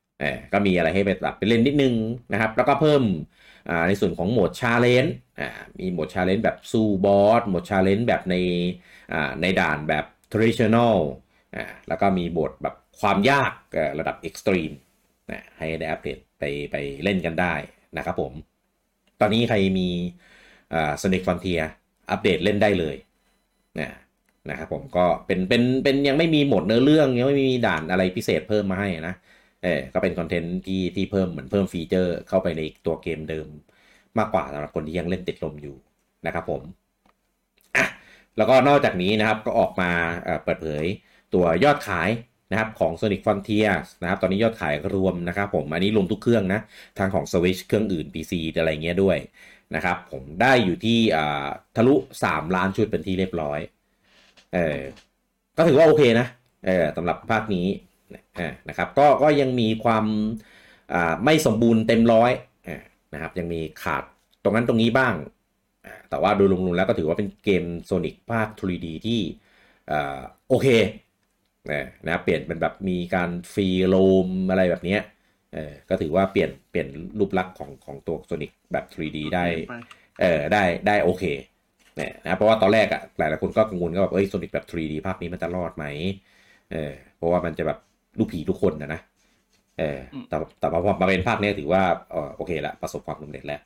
ๆก็มีอะไรให้ไปเล่นนิดนึงนะครับแล้วก็เพิ่มในส่วนของโหมดชาเลนจ์มีโหมดชาเลนจ์แบบสู้บอสโหมดชาเลนจ์แบบในด่านแบบ traditional แล้วก็มีโหมดแบบความยากระดับ extreme ให้ได้อัปเดตไปเล่นกันได้นะครับผมตอนนี้ใครมีSonic Frontier อัปเดตเล่นได้เลยนะครับผมก็เป็นยังไม่มีโหมดเนื้อเรื่องยังไม่มีด่านอะไรพิเศษเพิ่มมาให้นะก็เป็นคอนเทนต์ที่เพิ่มเหมือนเพิ่มฟีเจอร์เข้าไปในตัวเกมเดิมมากกว่าสำหรับคนที่ยังเล่นติดลมอยู่นะครับผมแล้วก็นอกจากนี้นะครับก็ออกมาเปิดเผยตัวยอดขายนะครับของ Sonic Frontiers นะครับตอนนี้ยอดขายรวมนะครับผมอันนี้รวมทุกเครื่องนะทางของ Switch เครื่องอื่น PC อะไรเงี้ยด้วยนะครับผมได้อยู่ที่ทะลุ3ล้านชุดเป็นที่เรียบร้อยก็ถือว่าโอเคนะสำหรับภาคนี้นะครับก็ยังมีความไม่สมบูรณ์เต็มร้อยนะครับยังมีขาดตรงนั้นตรงนี้บ้างแต่ว่าโดยรวมๆแล้วก็ถือว่าเป็นเกม Sonic ภาค 3D ที่โอเคนะเปลี่ยนเป็นแบบมีการฟรีโรมอะไรแบบนี้ก็ถือว่าเปลี่ยนรูปลักษณ์ของตัว Sonic แบบ 3D ได้ได้โอเคนะเพราะว่าตอนแรกหลายๆคนก็กังวลก็แบบSonic แบบ 3D ภาคนี้มันจะรอดไหมเพราะว่ามันจะแบบลูกผีทุกคนนะแต่พอมาเป็นภาคนี้ถือว่าโอเคละประสบความสำเร็จแล้ว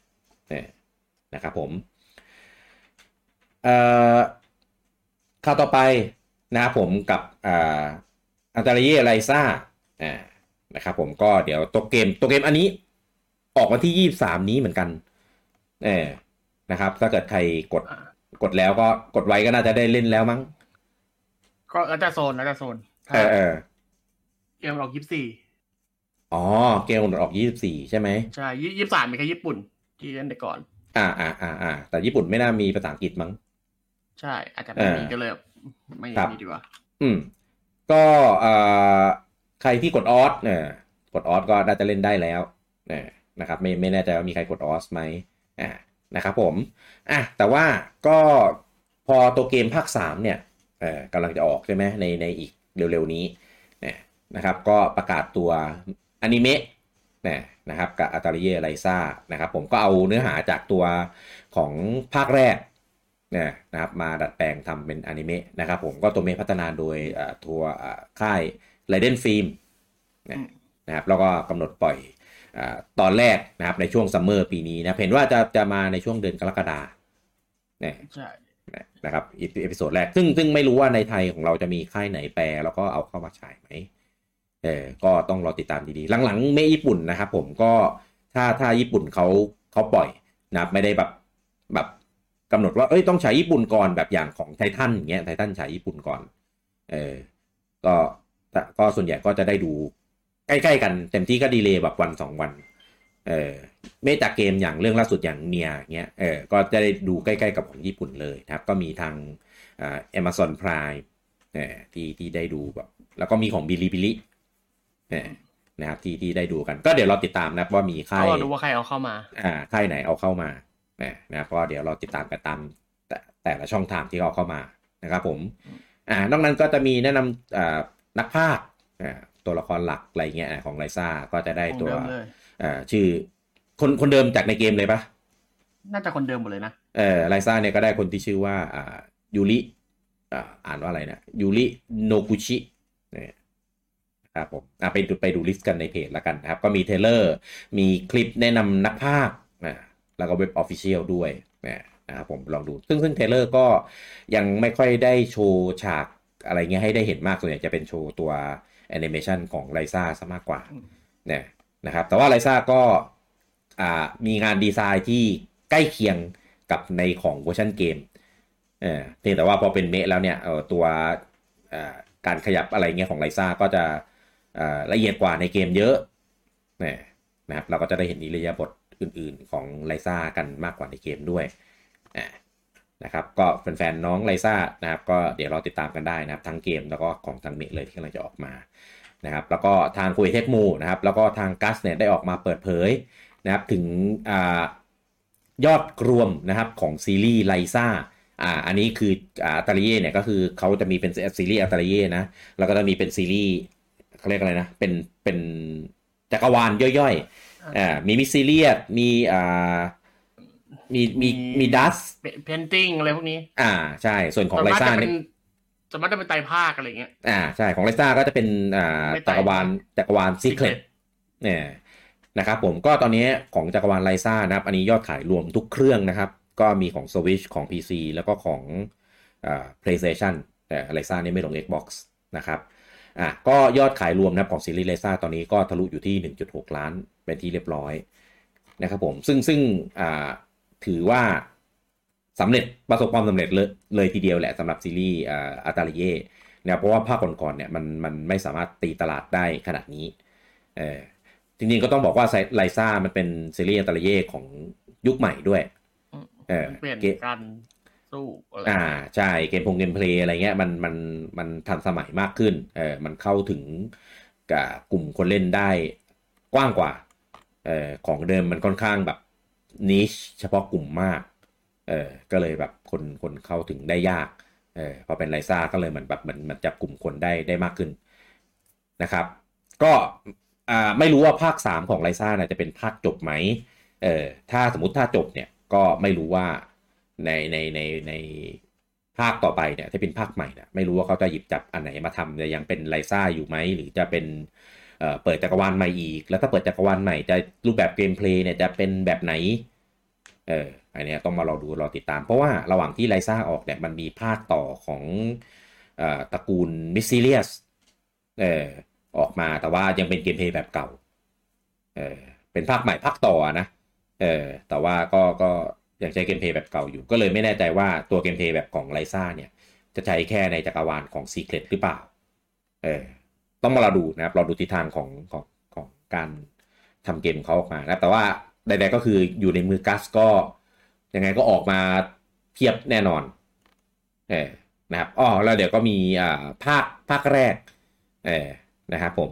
นะครับผมข่าวต่อไปนะครับผมกับอันตาเรียไลซ่านะครับผมก็เดี๋ยวตัวเกมอันนี้ออกวันที่23นี้เหมือนกันนะครับถ้าเกิดใครกดแล้วก็กดไว้ก็น่าจะได้เล่นแล้วมั้งก็แล้วจะโซนเกมออก24อ๋อเกมออก24ใช่ไหมใช่23มีแค่ญี่ปุ่นที่เล่นแต่ก่อนแต่ญี่ปุ่นไม่น่ามีภาษาอังกฤษมั้งใช่อาจจะไม่มีก็เลยไม่มีดีกว่าก็ใครที่กดออสก็น่าจะเล่นได้แล้วนะครับไม่แน่ใจว่ามีใครกดออสไหมนะครับผมแต่ว่าก็พอตัวเกมภาค3เนี่ยกำลังจะออกใช่ไหมในอีกเร็วๆนี้นะครับก็ประกาศตัวอนิเมะนะครับกับอันตาเรียไลซ่านะครับผมก็เอาเนื้อหาจากตัวของภาคแรกนะครับมาดัดแปลงทำเป็นอนิเมะนะครับผมก็ตัวเมะพัฒนาโดยทัวร์ค่ายไรเดนฟิล์มนะครับแล้วก็กำหนดปล่อยตอนแรกนะครับในช่วงซัมเมอร์ปีนี้นะเห็นว่าจะมาในช่วงเดือนกรกฎาคมใช่นะครับเอพิโซดแรกซึ่งไม่รู้ว่าในไทยของเราจะมีค่ายไหนแปลแล้วก็เอาเข้ามาฉายไหมก็ต้องรอติดตามดีๆหลังๆเมะญี่ปุ่นนะครับผมก็ถ้าญี่ปุ่นเขาปล่อยนะครับไม่ได้แบบกำหนดว่าต้องฉายญี่ปุ่นก่อนแบบอย่างของไททันอย่างเงี้ยไททันฉายญี่ปุ่นก่อนก็ส่วนใหญ่ก็จะได้ดูใกล้ๆกันเต็มที่ก็ดีเลย์แบบวัน2วันเมตาเกมอย่างเรื่องล่าสุดอย่างเนียเงี้ยก็จะได้ดูใกล้ๆกับของญี่ปุ่นเลยนะครับก็มีทางAmazon Prime ที่ได้ดูแบบแล้วก็มีของ Bilibili นะครับที่ได้ดูกันก็เดี๋ยวเราติดตามนะว่ามีค่ายก็ดูว่าใครเอาเข้ามาค่ายไหนเอาเข้ามานะครับก็เดี๋ยวเราติดตามกันตามแต่ละช่องทางที่เอาเข้ามานะครับผมนอกนั้นก็จะมีแนะนำนักพากย์ตัวละครหลักอะไรเงี้ยของไลซ่าก็จะได้ตัวชื่อคนเดิมจากในเกมเลยปะน่าจะคนเดิมหมดเลยนะไลซ่าเนี่ยก็ได้คนที่ชื่อว่ายูริอ่านว่าอะไรนะยูริโนกุชินะครับผมไปดูลิสต์กันในเพจแล้วกันนะครับก็มีเทเลอร์มีคลิปแนะนำนักพากย์แล้วก็เว็บ Official ด้วยนะครับผมลองดูซึ่งเทเลอร์ก็ยังไม่ค่อยได้โชว์ฉากอะไรเงี้ยให้ได้เห็นมากส่วนใหญ่จะเป็นโชว์ตัวแอนิเมชันของไลซ่าซะมากกว่าเนี่ยนะครับแต่ว่าไลซ่าก็มีงานดีไซน์ที่ใกล้เคียงกับในของเวอร์ชันเกมเพียงแต่ว่าพอเป็นเมะแล้วเนี่ยตัวการขยับอะไรเงี้ยของไลซ่าก็จะละเอียดกว่าในเกมเยอะเนี่ยนะครับเราก็จะได้เห็นอิริยาบถอื่นๆของไลซ่ากันมากกว่าในเกมด้วยนะครับก็แฟนๆน้องไลซ่านะครับก็เดี๋ยวเราติดตามกันได้นะครับทั้งเกมแล้วก็ของทางเมะเลยที่กำลังจะออกมา นะครับแล้วก็ทางคุยเทคมูนะครับแล้วก็ทางกัสเนี่ยได้ออกมาเปิดเผยนะครับถึงยอดรวมนะครับของซีรีส์ไลซ่าอันนี้คืออัลตาเลียเนี่ยก็คือเขาจะมีเป็นซีรีส์อัลตาเลียนะแล้วก็จะมีเป็นซีรีส์เขาเรียกอะไรนะเป็นจักรวาลย่อยๆมีมิสซิเลียสมีดัสเพนติ้งอะไรพวกนี้ใช่ส่วนของไลซ่าเนี่ยสมมติจะเป็นไตรภาคอะไรอย่างเงี้ยใช่ของไลซ่าก็จะเป็นจักรวาลซีเคร็ตเนี่ยนะครับผมก็ตอนนี้ของจักรวาลไลซ่านะครับอันนี้ยอดขายรวมทุกเครื่องนะครับก็มีของ Switch ของ PC แล้วก็ของPlayStation แต่ Alexa นี่ไม่ลง Xbox นะครับก็ยอดขายรวมนะครับของซีรีส์ Alexa ตอนนี้ก็ทะลุอยู่ที่ 1.6 ล้านเป็นที่เรียบร้อยนะครับผมซึ่งถือว่าสำเร็จประสบความสำเร็จเลยทีเดียวแหละสำหรับซีรีส์อัตาลีเย่นะเพราะว่าภาคก่อนๆเนี่ยมันไม่สามารถตีตลาดได้ขนาดนี้จริงๆก็ต้องบอกว่า Alexa มันเป็นซีรีส์อัตาลีเย่ของยุคใหม่ด้วยเปลี่ยนกันสู้อะไรใช่เกมเพลย์อะไรเงี้ยมันทันสมัยมากขึ้นมันเข้าถึงกลุ่มคนเล่นได้กว้างกว่าของเดิมมันค่อนข้างแบบนิชเฉพาะกลุ่มมากก็เลยแบบคนเข้าถึงได้ยากพอเป็นไลซ่าก็เลยเหมือนแบบมันจับกลุ่มคนได้มากขึ้นนะครับก็ไม่รู้ว่าภาค3ของไลซ่าจะเป็นภาคจบไหมถ้าสมมติถ้าจบเนี่ยก็ไม่รู้ว่าในภาคต่อไปเนี่ยถ้าเป็นภาคใหม่เนี่ยไม่รู้ว่าเขาจะหยิบจับอันไหนมาทำจะยังเป็นไลซ่าอยู่ไหมหรือจะเป็นเปิดจักรวาลใหม่อีกแล้วถ้าเปิดจักรวาลใหม่จะรูปแบบเกมเพลย์เนี่ยจะเป็นแบบไหนอันนี้ต้องมารอดูรอติดตามเพราะว่าระหว่างที่ไลซ่าออกเนี่ยมันมีภาคต่อของตระกูลมิสซิเลียสออกมาแต่ว่ายังเป็นเกมเพลย์แบบเก่าเป็นภาคใหม่ภาคต่อนะแต่ว่าก็ยังใช้เกมเพลย์แบบเก่าอยู่ก็เลยไม่แน่ใจว่าตัวเกมเพลย์แบบของไลซ่าเนี่ยจะใช้แค่ในจักรวาลของ Secret หรือเปล่าต้องมาเราดูนะครับเราดูทิศทางของการทำเกมเขาออกมานะแต่ว่าใดๆก็คืออยู่ในมือกัสก็ยังไงก็ออกมาเพียบแน่นอนนะครับอ๋อแล้วเดี๋ยวก็มีภาคแรกนะครับผม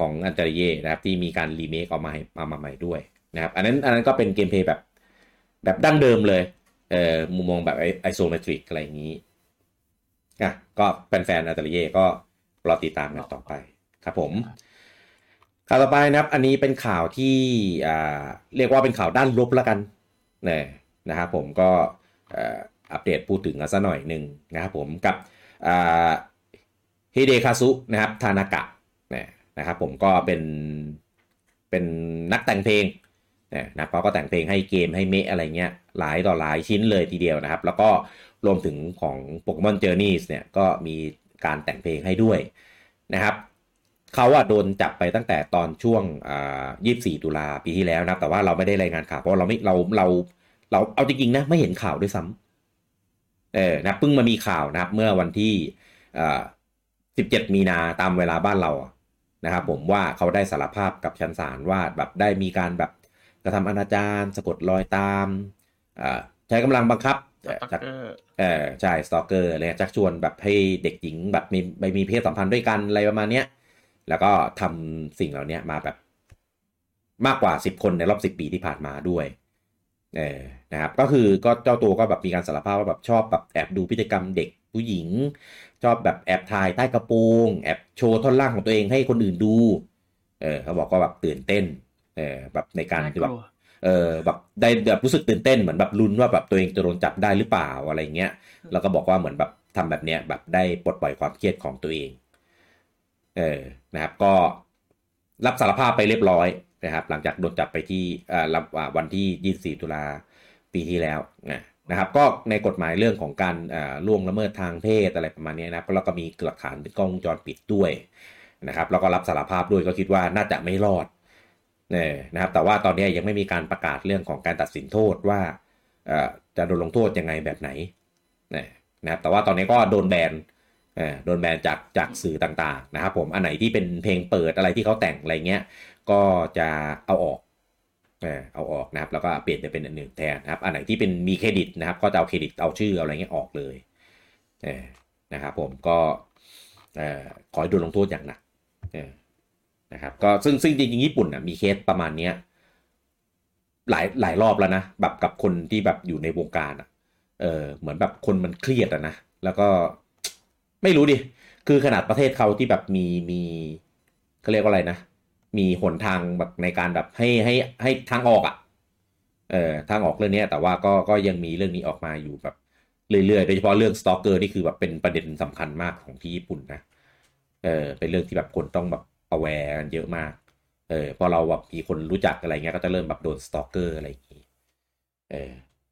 ของอันเตอร์เย่นะครับที่มีการรีเมคเอามาใหม่ด้วยนะครับอันนั้นก็เป็นเกมเพลย์แบบดั้งเดิมเลยมุมมองแบบไอโซเมตริกอะไรอย่างนี้ก็แฟนๆอัตาลีเย่ก็รอติดตามกันต่อไปครับผมข่าวต่อไปนะครับอันนี้เป็นข่าวที่เรียกว่าเป็นข่าวด้านลบแล้วกันนะครับผมก็อัปเดตพูดถึงกันสักหน่อยหนึ่งนะครับผมกับฮิเดคาซุนะครับทานากะนะครับผมก็เป็นนักแต่งเพลงนะเขาก็แต่งเพลงให้เกมให้เมะอะไรเงี้ยหลายต่อหลายชิ้นเลยทีเดียวนะครับแล้วก็รวมถึงของ Pokemon Journeys เนี่ยก็มีการแต่งเพลงให้ด้วยนะครับเขาโดนจับไปตั้งแต่ตอนช่วง24ตุลาปีที่แล้วนะแต่ว่าเราไม่ได้รายงานข่าวเพราะเราไม่เราเอาจริงๆนะไม่เห็นข่าวด้วยซ้ำนะเพิ่งมามีข่าวนะครับเมื่อวันที่17มีนาตามเวลาบ้านเรานะครับผมว่าเขาได้สารภาพกับชั้นศาลว่าแบบได้มีการแบบกระทำอนาจารสะกดรอยตามใช้กำลังบังคับใช่สตอเกอร์อะไรชักชวนแบบให้เด็กหญิงแบบมีเพศสัมพันธ์ด้วยกันอะไรประมาณเนี้ยแล้วก็ทำสิ่งเหล่านี้มาแบบมากกว่า10คนในรอบ10ปีที่ผ่านมาด้วยนะครับก็คือก็เจ้าตัวก็แบบมีการสารภาพว่าแบบชอบแบบแอบดูพฤติกรรมเด็กผู้หญิงชอบแบบแอบถ่ายใต้กระโปรงแอบโชว์ท่อนล่างของตัวเองให้คนอื่นดูเขาบอกก็แบบตื่นเต้นแบบในการแบบแบบได้แบบรู้สึกตื่นเต้นเหมือนแบบลุ้นว่าแบบตัวเองจะโดนจับได้หรือเปล่าอะไรเงี้ยแล้วก็บอกว่าเหมือนแบบทำแบบเนี้ยแบบได้ปลดปล่อยความเครียดของตัวเองนะครับก็รับสารภาพไปเรียบร้อยนะครับหลังจากโดนจับไปที่รับวันที่24ตุลาปีที่แล้วนะครับก็ในกฎหมายเรื่องของการล่วงละเมิดทางเพศอะไรประมาณนี้นะแล้วก็มีหลักฐานเป็นกล้องวงจรปิดด้วยนะครับแล้วก็รับสารภาพด้วยก็คิดว่าน่าจะไม่รอดนะครับแต่ว่าตอนนี้ยังไม่มีการประกาศเรื่องของการตัดสินโทษว่าจะโดนลงโทษยังไงแบบไหนนะครับแต่ว่าตอนนี้ก็โดนแบนจากสื่อต่างๆนะครับผมอันไหนที่เป็นเพลงเปิดอะไรที่เขาแต่งอะไรเงี้ยก็จะเอาออกนะครับแล้วก็เปลี่ยนไปเป็นอันหนึ่งแทนนะครับอันไหนที่เป็นมีเครดิตนะครับก็จะเอาเครดิตเอาชื่อเอาอะไรเงี้ยออกเลยนะครับผมก็ขอให้โดนลงโทษอย่างหนัก นะครับก็ซึ่งจริงๆญี่ปุ่นอ่ะมีเคสประมาณเนี้ยหลายรอบแล้วนะแบบกับคนที่แบบอยู่ในวงการอ่ะเหมือนแบบคนมันเครียดอ่ะนะแล้วก็ไม่รู้ดิคือขนาดประเทศเขาที่แบบมีเขาเรียกว่าอะไรนะมีหนทางแบบในการแบบให้ทางออกอ่ะทางออกเรื่องนี้แต่ว่าก็ยังมีเรื่องนี้ออกมาอยู่แบบเรื่อยๆโดยเฉพาะเรื่องสตอกเกอร์นี่คือแบบเป็นประเด็นสำคัญมากของที่ญี่ปุ่นนะเป็นเรื่องที่แบบคนต้องแบบอแวร์กันเยอะมากพอเราแบบมีคนรู้จักอะไรเงี้ยก็จะเริ่มแบบโดนสตอกเกอร์อะไรอย่างงี้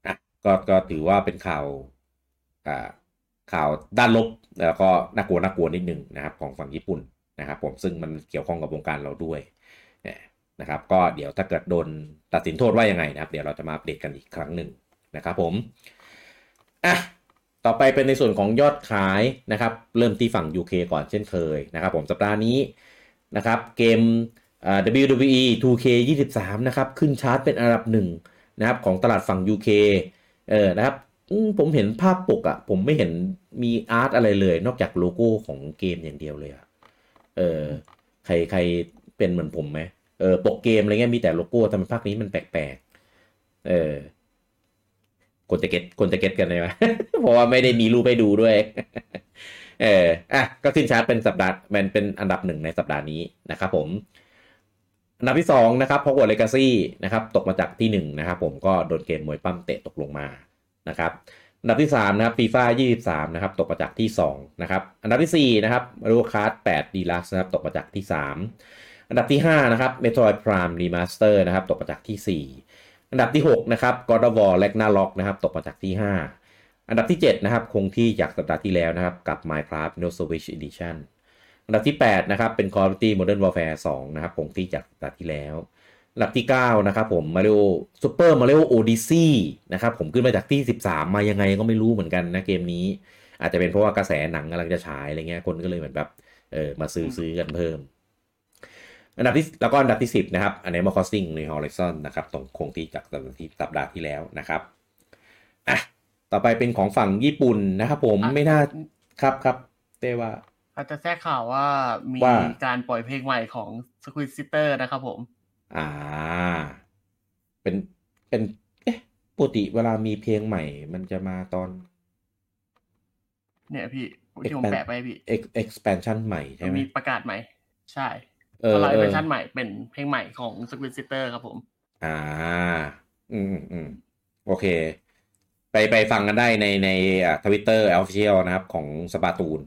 อ่ะก็ถือว่าเป็นข่าวด้านลบแล้วก็น่ากลัวนิดนึงนะครับของฝั่งญี่ปุ่นนะครับผมซึ่งมันเกี่ยวข้องกับวงการเราด้วยนะครับก็เดี๋ยวถ้าเกิดโดนตัดสินโทษว่ายังไงนะครับเดี๋ยวเราจะมาอัปเดตกันอีกครั้งหนึ่งนะครับผมอ่ะต่อไปเป็นในส่วนของยอดขายนะครับเริ่มที่ฝั่ง UK ก่อนเช่นเคยนะครับผมสัปดาห์นี้นะครับเกมWWE 2K 23นะครับขึ้นชาร์ตเป็นอันดับ1นะครับของตลาดฝั่ง UK นะครับผมเห็นภาพปกอ่ะผมไม่เห็นมีอาร์ตอะไรเลยนอกจากโลโก้ของเกมอย่างเดียวเลยอ่ะใครเป็นเหมือนผมไหมปกเกมอะไรเงี้ยมีแต่โลโก้แต่ภาคนี้มันแปลกๆคนจะเก็ตกันได้ไหม เพราะว่าไม่ได้มีรูปให้ดูด้วย อ่ะก็ขึ้นชาร์ตเป็นสัปดาห์มันเป็นอันดับ1ในสัปดาห์นี้นะครับผมอันดับที่2นะครับ Hogwarts Legacy นะครับตกมาจากที่1นะครับผมก็โดนเกมมวยปั้มเตะตกลงมานะครับอันดับที่3นะครับ FIFA 23นะครับตกมาจากที่2นะครับอันดับที่4นะครับ Mario Kart 8 Deluxe นะครับตกมาจากที่3อันดับที่5นะครับ Metroid Prime Remaster นะครับตกมาจากที่4อันดับที่6นะครับ God of War Ragnarok นะครับตกมาจากที่5อันดับที่7นะครับคงที่จากสัปดาห์ที่แล้วนะครับกับ Minecraft No Switch Edition อันดับที่8นะครับเป็น Call of Duty Modern Warfare 2นะครับคงที่จากสัปดาห์ที่แล้วอันดับที่9นะครับผม Mario Super Mario Odyssey นะครับผมขึ้นมาจากที่13มายังไงก็ไม่รู้เหมือนกันนะเกมนี้อาจจะเป็นเพราะว่ากระแสหนังกำลังจะฉายอะไรเงี้ยคนก็เลยเหมือนแบบมาซื้อกันเพิ่มอันดับที่10นะครับ Animal Crossing New Horizon นะครับตรงคงที่จากสัปดาห์ที่แล้วนะครับอ่ะต่อไปเป็นของฝั่งญี่ปุ่นนะครับผมไม่น่าครับเต้ว่าอาจจะแทรกข่าวว่ามีการปล่อยเพลงใหม่ของ Squid Sister นะครับผมเป็นปกติเวลามีเพลงใหม่มันจะมาตอนเนี่ยพี่ที่ผมแปะไปพี่ expansion ใหม่ใช่ไหมมีประกาศใหม่ใช่ตอนไลฟ์ expansion ใหม่เป็นเพลงใหม่ของ Squid Sister ครับผมโอเคไปฟังกันได้ใน Twitter Official นะครับของสปาตูน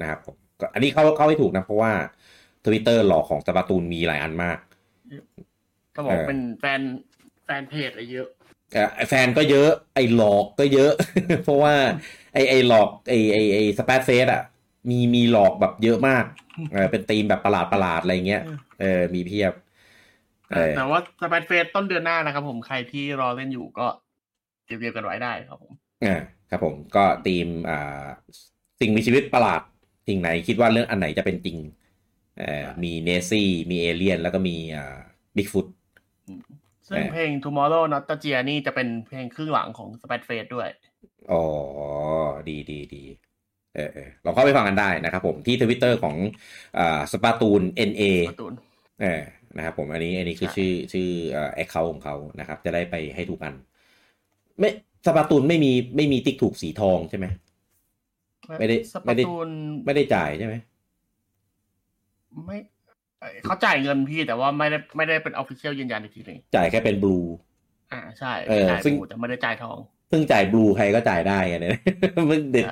นะครับผมอันนี้เข้าให้ถูกนะเพราะว่า Twitter หลอกของสปาตูนมีหลายอันมากก็บอกเป็นแฟนเพจอะไรเยอะแฟนก็เยอะไอ้หลอกก็เยอะ เพราะว่าไอ้หลอกไอ้สเปซเฟสอ่ะมีหลอกแบบเยอะมาก เป็นธีมแบบประหลาดๆอะไรเงี้ยมีเพียบแต่ว่าสเปซเฟสต้นเดือนหน้านะครับผมใครที่รอเล่นอยู่ก็เตรียมกันไว้ได้ครับผมครับผมก็ธีมสิ่งมีชีวิตประหลาดสิ่งไหนคิดว่าเรื่องอันไหนจะเป็นจริงมีเนซี่มีเอเลี่ยนแล้วก็มีBigfoot ซึ่งเพลง Tomorrow Nostalgia นี่จะเป็นเพลงครึ่งหลังของ Space Face ด้วยอ๋อดีเราเข้าไปฟังกันได้นะครับผมที่ Twitter ของSpatoon NA นะครับผมอันนี้คือชื่อaccount ของเขานะครับจะได้ไปให้ถูกอันไม่ Spatoon ไม่มีติ๊กถูกสีทองใช่ไหมไม่ได้จ่ายใช่ไหมไม่เขาจ่ายเงินพี่แต่ว่าไม่ได้เป็น official ยืนยันอีกทีนึงจ่ายแค่เป็นบลูใช่จ่ายบลูแต่ไม่ได้จ่ายทองซึ่งจ่ายบลูใครก็จ่ายได้ไงเนี่ยมันเด็ด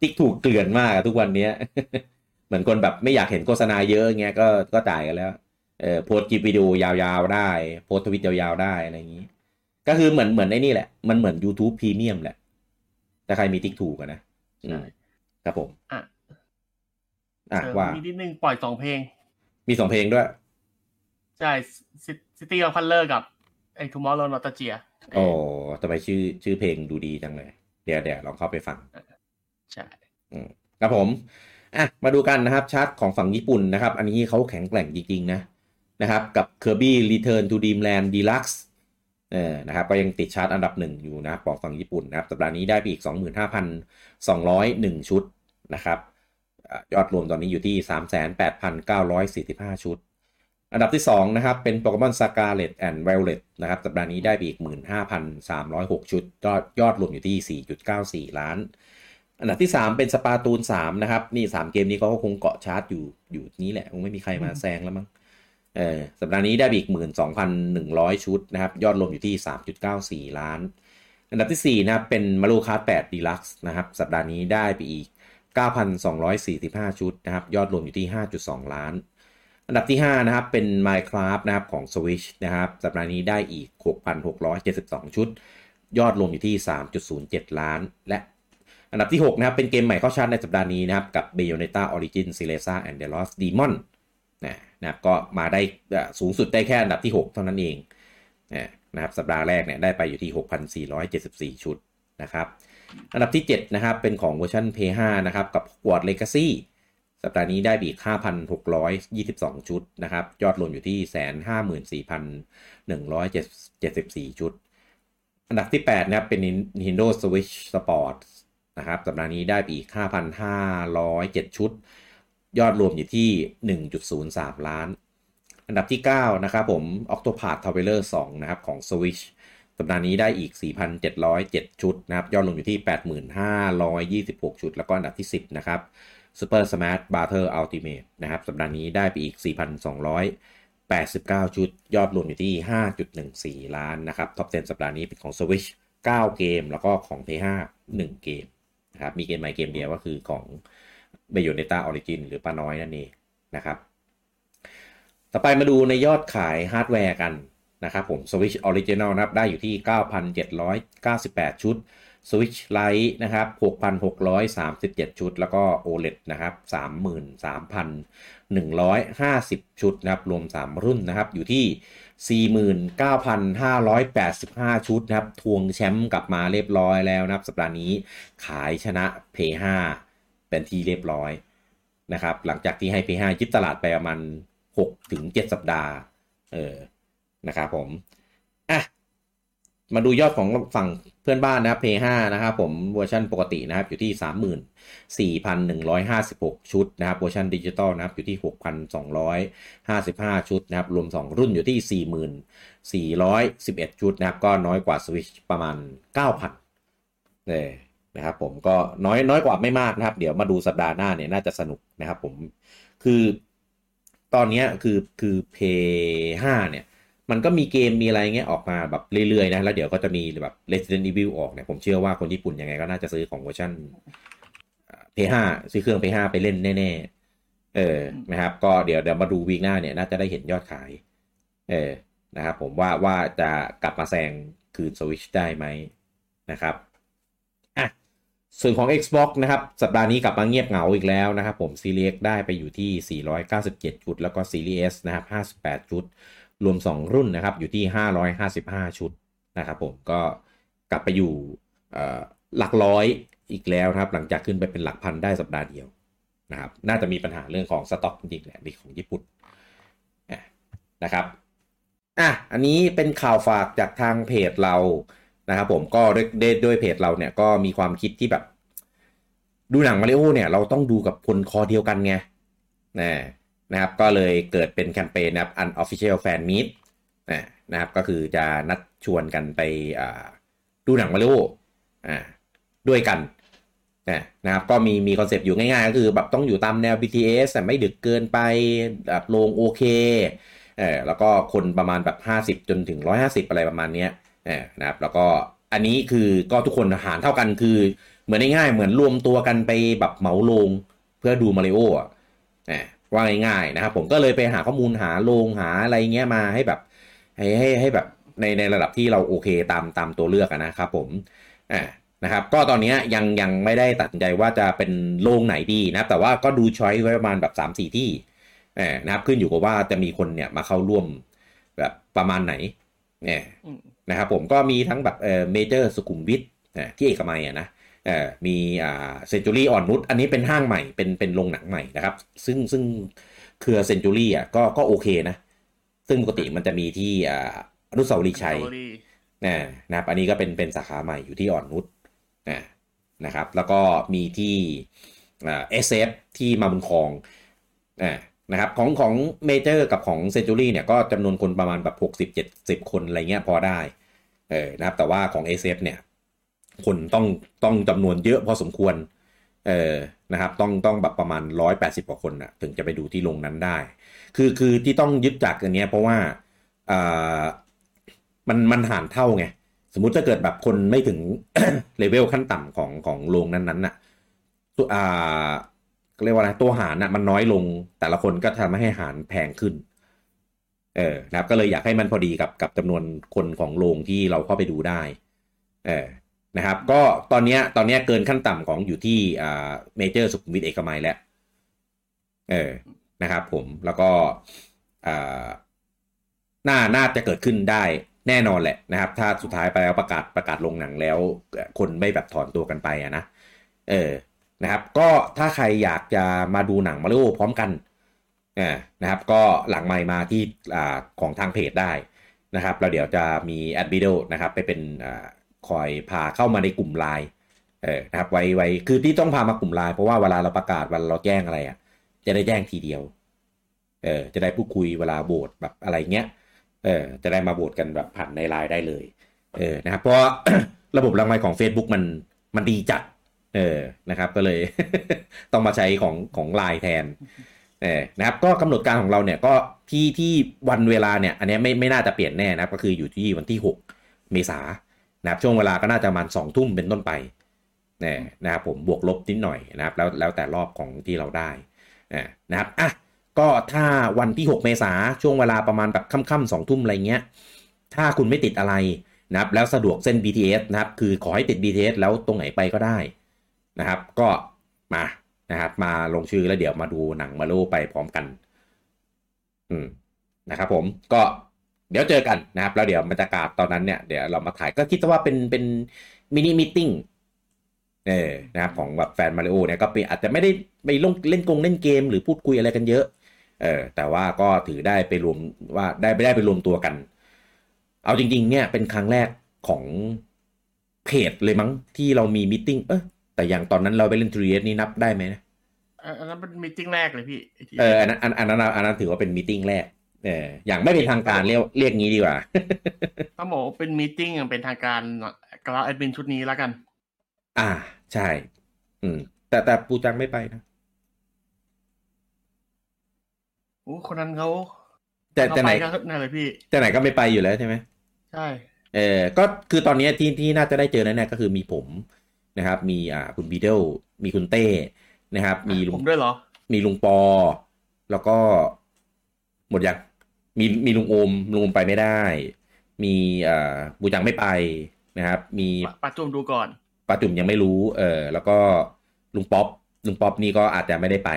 ติ๊กถูกเกลื่อนมากทุกวันนี้เหมือนคนแบบไม่อยากเห็นโฆษณาเยอะเงี้ยก็จ่ายกันแล้วโพสต์คลิปวิดีโอยาวๆได้โพสต์ทวิตยาวๆได้อะไรอย่างงี้ก็คือเหมือนไอ้นี่แหละมันเหมือน YouTube Premium แหละแต่ใครมีติ๊กถูกกันนะครับผมว่ามีนิดนึงปล่อย2เพลงมี2เพลงด้วยใช่ City of Color กับไอ้ Tomorrow Nostalgia โอ้ทำไมชื่อเพลงดูดีจังเลยเดี๋ยวลองเข้าไปฟังใช่ครับผมอ่ะมาดูกันนะครับชาร์ตของฝั่งญี่ปุ่นนะครับอันนี้เขาแข็งแกร่งจริงๆนะครับกับ Kirby Return to Dreamland Deluxe นะครับก็ยังติดชาร์ตอันดับ1อยู่นะของฝั่งญี่ปุ่นนะครับสัปดาห์นี้ได้ไปอีก 25,201 ชุดนะครับ ยอดรวมตอนนี้อยู่ที่ 38,945 ชุดอันดับที่2นะครับเป็น Pokemon Scarlet and Violet นะครับสัปดาห์นี้ได้ไปอีก 15,306 ชุดยอดรวมอยู่ที่ 4.94 ล้านอันดับที่3เป็น Splatoon 3นะครับนี่3เกมนี้ก็คงเกาะชาร์ตอยู่นี้แหละคงไม่มีใครมาแซงแล้วมั้งสัปดาห์นี้ได้ไปอีก 12,100 ชุดนะครับยอดรวมอยู่ที่ 3.94 ล้านอันดับที่4นะครับเป็น Mario Kart 8 Deluxe นะครับสัปดาห์นี้ได้ไปอีก 9,245 ชุดนะครับยอดรวมอยู่ที่ 5.2 ล้านอันดับที่5นะครับเป็น Minecraft นะครับของ Switch นะครับสัปดาห์นี้ได้อีก 6,672 ชุดยอดรวมอยู่ที่ 3.07 ล้านและอันดับที่6นะครับเป็นเกมใหม่เข้าชาร์ตในสัปดาห์นี้นะครับกับ Bayonetta Origins Cereza and the Lost Demon นะครับก็มาได้สูงสุดได้แค่อันดับที่6เท่านั้นเองนะครับสัปดาห์แรกเนี่ยได้ไปอยู่ที่ 6,474 ชุดนะครับอันดับที่7นะครับเป็นของเวอร์ชั่น PS5 นะครับกับ Hogwarts Legacy สัปดาห์นี้ได้อีก 5,622 ชุดนะครับยอดรวมอยู่ที่ 154,174 ชุดอันดับที่8นะครับเป็น Nintendo Switch Sport นะครับสัปดาห์นี้ได้อีก 5,507 ชุดยอดรวมอยู่ที่ 1.03 ล้านอันดับที่9นะครับผม Octopath Traveler 2 นะครับของ Switch สัปดาห์นี้ได้อีก 4,707 ชุดนะครับยอดรวมอยู่ที่ 8,526 ชุดแล้วก็อันดับที่10นะครับ Super Smash Battle Ultimate นะครับสัปดาห์นี้ได้ไปอีก 4,289 ชุดยอดรวมอยู่ที่ 5.14 ล้านนะครับท็อป10สัปดาห์นี้เป็นของ Switch 9 เกมแล้วก็ของ PS5 1 เกมนะครับมีเกมใหม่เกมเดียวก็คือของ Bayonetta Origin หรือป้าน้อยนั่นเองนะครับต่อไปมาดูในยอดขายฮาร์ดแวร์กันนะครับผม Switch Original นะครับได้อยู่ที่ 9,798 ชุด Switch Lite นะครับ 6,637 ชุดแล้วก็ OLED นะครับ 33,150 ชุดนะครับรวม3รุ่นนะครับอยู่ที่ 49,585 ชุดนะครับทวงแชมป์กลับมาเรียบร้อยแล้วนะครับสัปดาห์นี้ขายชนะ PS5 เป็นที่เรียบร้อยนะครับหลังจากที่ให้ PS5 ยึดตลาดไปประมาณ6-7 สัปดาห์นะครับผมอ่ะมาดูยอดของฝั่งเพื่อนบ้านนะครับ PS5 นะครับผมเวอร์ชันปกตินะครับอยู่ที่ 34,156 ชุดนะครับเวอร์ชันดิจิตอลนะครับอยู่ที่ 6,255 ชุดนะครับรวม2รุ่นอยู่ที่ 40,411 ชุดนะครับก็น้อยกว่า Switch ประมาณ 9,000 นะครับผมก็น้อยกว่าไม่มากนะครับเดี๋ยวมาดูสัปดาห์หน้าเนี่ยน่าจะสนุกนะครับผมคือตอนนี้คือ PS5 เนี่ยมันก็มีเกมมีอะไรเงี้ยออกมาแบบเรื่อยๆนะแล้วเดี๋ยวก็จะมีแบบ Resident Evil ออกเนี่ยผมเชื่อว่าคนญี่ปุ่นยังไงก็น่าจะซื้อของเวอร์ชั่น PS5 ซื้อเครื่อง PS5 ไปเล่นแน่ๆนะครับก็เดี๋ยวมาดูวีคหน้าเนี่ยน่าจะได้เห็นยอดขายนะครับผมว่าจะกลับมาแซงคืน Switch ได้ไหมนะครับอ่ะส่วนของ Xbox นะครับสัปดาห์นี้กลับมาเงียบเหงาอีกแล้วนะครับผม Series X ได้ไปอยู่ที่ 497 ชุดแล้วก็ Series S นะครับ 58 ชุดรวม2รุ่นนะครับอยู่ที่ 555 ชุดนะครับผมก็กลับไปอยู่หลักร้อยอีกแล้วครับหลังจากขึ้นไปเป็นหลักพันได้สัปดาห์เดียวนะครับน่าจะมีปัญหาเรื่องของสต็อกจริงๆแหละของญี่ปุ่นนะครับอ่ะอันนี้เป็นข่าวฝากจากทางเพจเรานะครับผมก็ด้วยเพจเราเนี่ยก็มีความคิดที่แบบดูหนังมาริโอเนี่ยเราต้องดูกับคนคอเดียวกันไงนะครับก็เลยเกิดเป็นแคมเปญนะครับ Unofficial Fan Meet นะครับก็คือจะนัดชวนกันไปดูหนังมาริโอด้วยกันนะครับก็มีคอนเซปต์อยู่ง่ายๆก็คือแบบต้องอยู่ตามแนว BTS แต่ไม่ดึกเกินไปแบบโรงโอเคแล้วก็คนประมาณแบบ50จนถึง150อะไรประมาณเนี้ยนะครับแล้วก็อันนี้คือก็ทุกคนหารเท่ากันคือเหมือนง่ายๆเหมือนรวมตัวกันไปแบบเหมาโรงเพื่อดูมาริโอว่าง่ายๆนะครับผมก็เลยไปหาข้อมูลหาโรงหาอะไรเงี้ยมาให้แบบให้แบบในระดับที่เราโอเคตามตัวเลือกนะครับผมนะครับก็ตอนนี้ยังไม่ได้ตัดสินใจว่าจะเป็นโรงไหนดีนะแต่ว่าก็ดูช้อยไว้ประมาณแบบ 3-4 ที่นะครับขึ้นอยู่กับว่าจะมีคนเนี่ยมาเข้าร่วมแบบประมาณไหนเนี่ยนะครับผมก็มีทั้งแบบเมเจอร์สุขุมวิทที่เอกมัยนะมีเซนจูรี่อ่อนนุชอันนี้เป็นห้างใหม่เป็นโรงหนังใหม่นะครับซึ่งเครือเซนจูรี่ก็โอเคนะซึ่งปกติมันจะมีที่อนุสาวรีย์ชัยนะครับอันนี้ก็เป็นสาขาใหม่อยู่ที่อ่อนนุชนะครับแล้วก็มีที่ SF ที่มาบุญครองนะครับของเมเจอร์กับของเซนจูรี่เนี่ยก็จำนวนคนประมาณแบบ60 70คนอะไรเงี้ยพอได้นะครับแต่ว่าของ SF เนี่ยคนต้องจำนวนเยอะพอสมควรนะครับต้องแบบประมาณ180กว่าคนนะถึงจะไปดูที่ลงนั้นได้คือที่ต้องยึดจากอันนี้เพราะว่ามันหารเท่าไงสมมุติถ้าเกิดแบบคนไม่ถึง เลเวลขั้นต่ำของโรงนั้นๆน่ะตัวเรียกว่าอะไรตัวหารน่ะมันน้อยลงแต่ละคนก็ทำให้หารแพงขึ้นนะครับก็เลยอยากให้มันพอดีกับจำนวนคนของโรงที่เราเข้าไปดูได้นะครับก็ตอนเนี้ยเกินขั้นต่ำของอยู่ที่เมเจอร์สุขุมวิทเอกมัยแล้วนะครับผมแล้วก็น่าจะเกิดขึ้นได้แน่นอนแหละนะครับถ้าสุดท้ายไปแล้วประกาศลงหนังแล้วคนไม่แบบถอนตัวกันไปอะนะนะครับก็ถ้าใครอยากจะมาดูหนังมาริโอพร้อมกันนะครับก็หลังไมค์มาที่ของทางเพจได้นะครับแล้วเดี๋ยวจะมีแอดวิดีโอนะครับไปเป็นคอยพาเข้ามาในกลุ่ม LINE นะครับไว้คือที่ต้องพามากลุ่ม LINE เพราะว่าเวลาเราประกาศวันเราแจ้งอะไรอ่ะจะได้แจ้งทีเดียวจะได้พูดคุยเวลาโหวตแบบอะไรเงี้ยจะได้มาโหวตกันแบบผ่านใน LINE ได้เลยนะครับเพราะ ระบบรางวัลของ Facebook มันดีจัดนะครับก็เลย ต้องมาใช้ของ LINE แทนนะครับก็กำหนดการของเราเนี่ยก็ที่วันเวลาเนี่ยอันนี้ไม่น่าจะเปลี่ยนแน่นะครับก็คืออยู่ที่วันที่6เมษายนนะครับช่วงเวลาก็น่าจะประมาณ 20:00 นเป็นต้นไปนะครับผมบวกลบนิดหน่อยนะครับแล้วแต่รอบของที่เราได้นะครับอ่ะก็ถ้าวันที่6เมษายนช่วงเวลาประมาณแบบค่ำๆ 20:00 นอะไรเงี้ยถ้าคุณไม่ติดอะไรนะครับแล้วสะดวกเส้น BTS นะครับคือขอให้ติด BTS แล้วตรงไหนไปก็ได้นะครับก็มานะครับมาลงชื่อแล้วเดี๋ยวมาดูหนังมาโลไปพร้อมกันนะครับผมก็เดี๋ยวเจอกันนะครับแล้วเดี๋ยวบรรยากาศตอนนั้นเนี่ยเดี๋ยวเรามาถ่ายก็คิดว่าเป็นมินิมีตติ้งนะครับของแบบแฟนมาริโอเนี่ยก็อาจจะไม่ได้ไปลงเล่นเกมหรือพูดคุยอะไรกันเยอะแต่ว่าก็ถือได้ไปรวมว่าได้ไปรวมตัวกันเอาจริงๆเนี่ยเป็นครั้งแรกของเพจเลยมั้งที่เรามีมีตติ้งแต่อย่างตอนนั้นเราไปเล่น 3DS นี่นับได้ไหมนะอันนั้นเป็นมีตติ้งแรกเลยพี่อันนั้นถือว่าเป็นมีตติ้งแรกอย่างไม่เป็นทางการเรียกงี้ดีกว่าต้องบอกเป็นมีตติ้งอย่างเป็นทางการกับแอดมินชุดนี้แล้วกันใช่แต่ปูจังไม่ไปนะโอ้คนนั้นเขาแต่ไหนก็นั่นเลยพี่แต่ไหนก็ไม่ไปอยู่แล้วใช่ไหมใช่ก็คือตอนนี้ที่น่าจะได้เจอแน่ๆก็คือมีผมนะครับมีคุณบีเดิลมีคุณเต้นะครับมีลุงผมด้วยเหรอมีลุงปอแล้วก็หมดยังมีลุงโอมไปไม่ได้มีบูจังไม่ไปนะครับมีปาจุ่มดูก่อนปาจุ่มยังไม่รู้แล้วก็ลุงป๊อปนี่ก็อาจจะไม่ได้ไป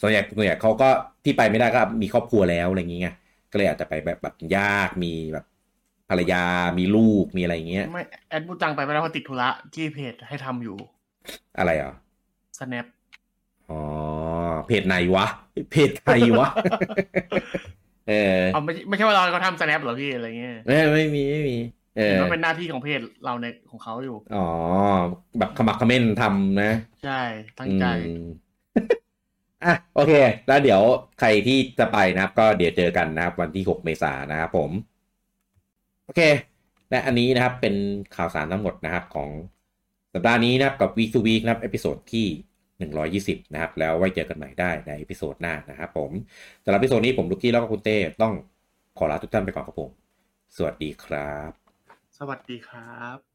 ส่วนใหญ่เขาก็ที่ไปไม่ได้ก็มีครอบครัวแล้วอะไรอย่างเงี้ยก็เลยอาจจะไปแบบยากมีแบบภรรยามีลูกมีอะไรอย่างเงี้ยไม่แอดบูจังไปไม่ได้เพราะติดธุระที่เพจให้ทำอยู่อะไรอ่ะ Snap อ๋อเพจไหนวะเพจใครวะไม่ใช่ว่าเราทำ Snap หรอพี่อะไรเงี้ยไม่มีมันเป็นหน้าที่ของเพจเราในของเขาอยู่อ๋อแบบขมักเขม้นทำนะใช่ตั้งใจอ่ะโอเคแล้วเดี๋ยวใครที่จะไปนะครับก็เดี๋ยวเจอกันนะครับวันที่6เมษายนนะครับผมโอเคและอันนี้นะครับเป็นข่าวสารทั้งหมดนะครับของสัปดาห์นี้นะครับกับ Week to Week นะครับเอพิโซดที่120นะครับแล้วไว้เจอกันใหม่ได้ในเอพิโซดหน้านะครับผมสำหรับเอพิโซดนี้ผมลูกกี้แล้วก็คุณเต้ต้องขอลาทุกท่านไปก่อนครับผมสวัสดีครับ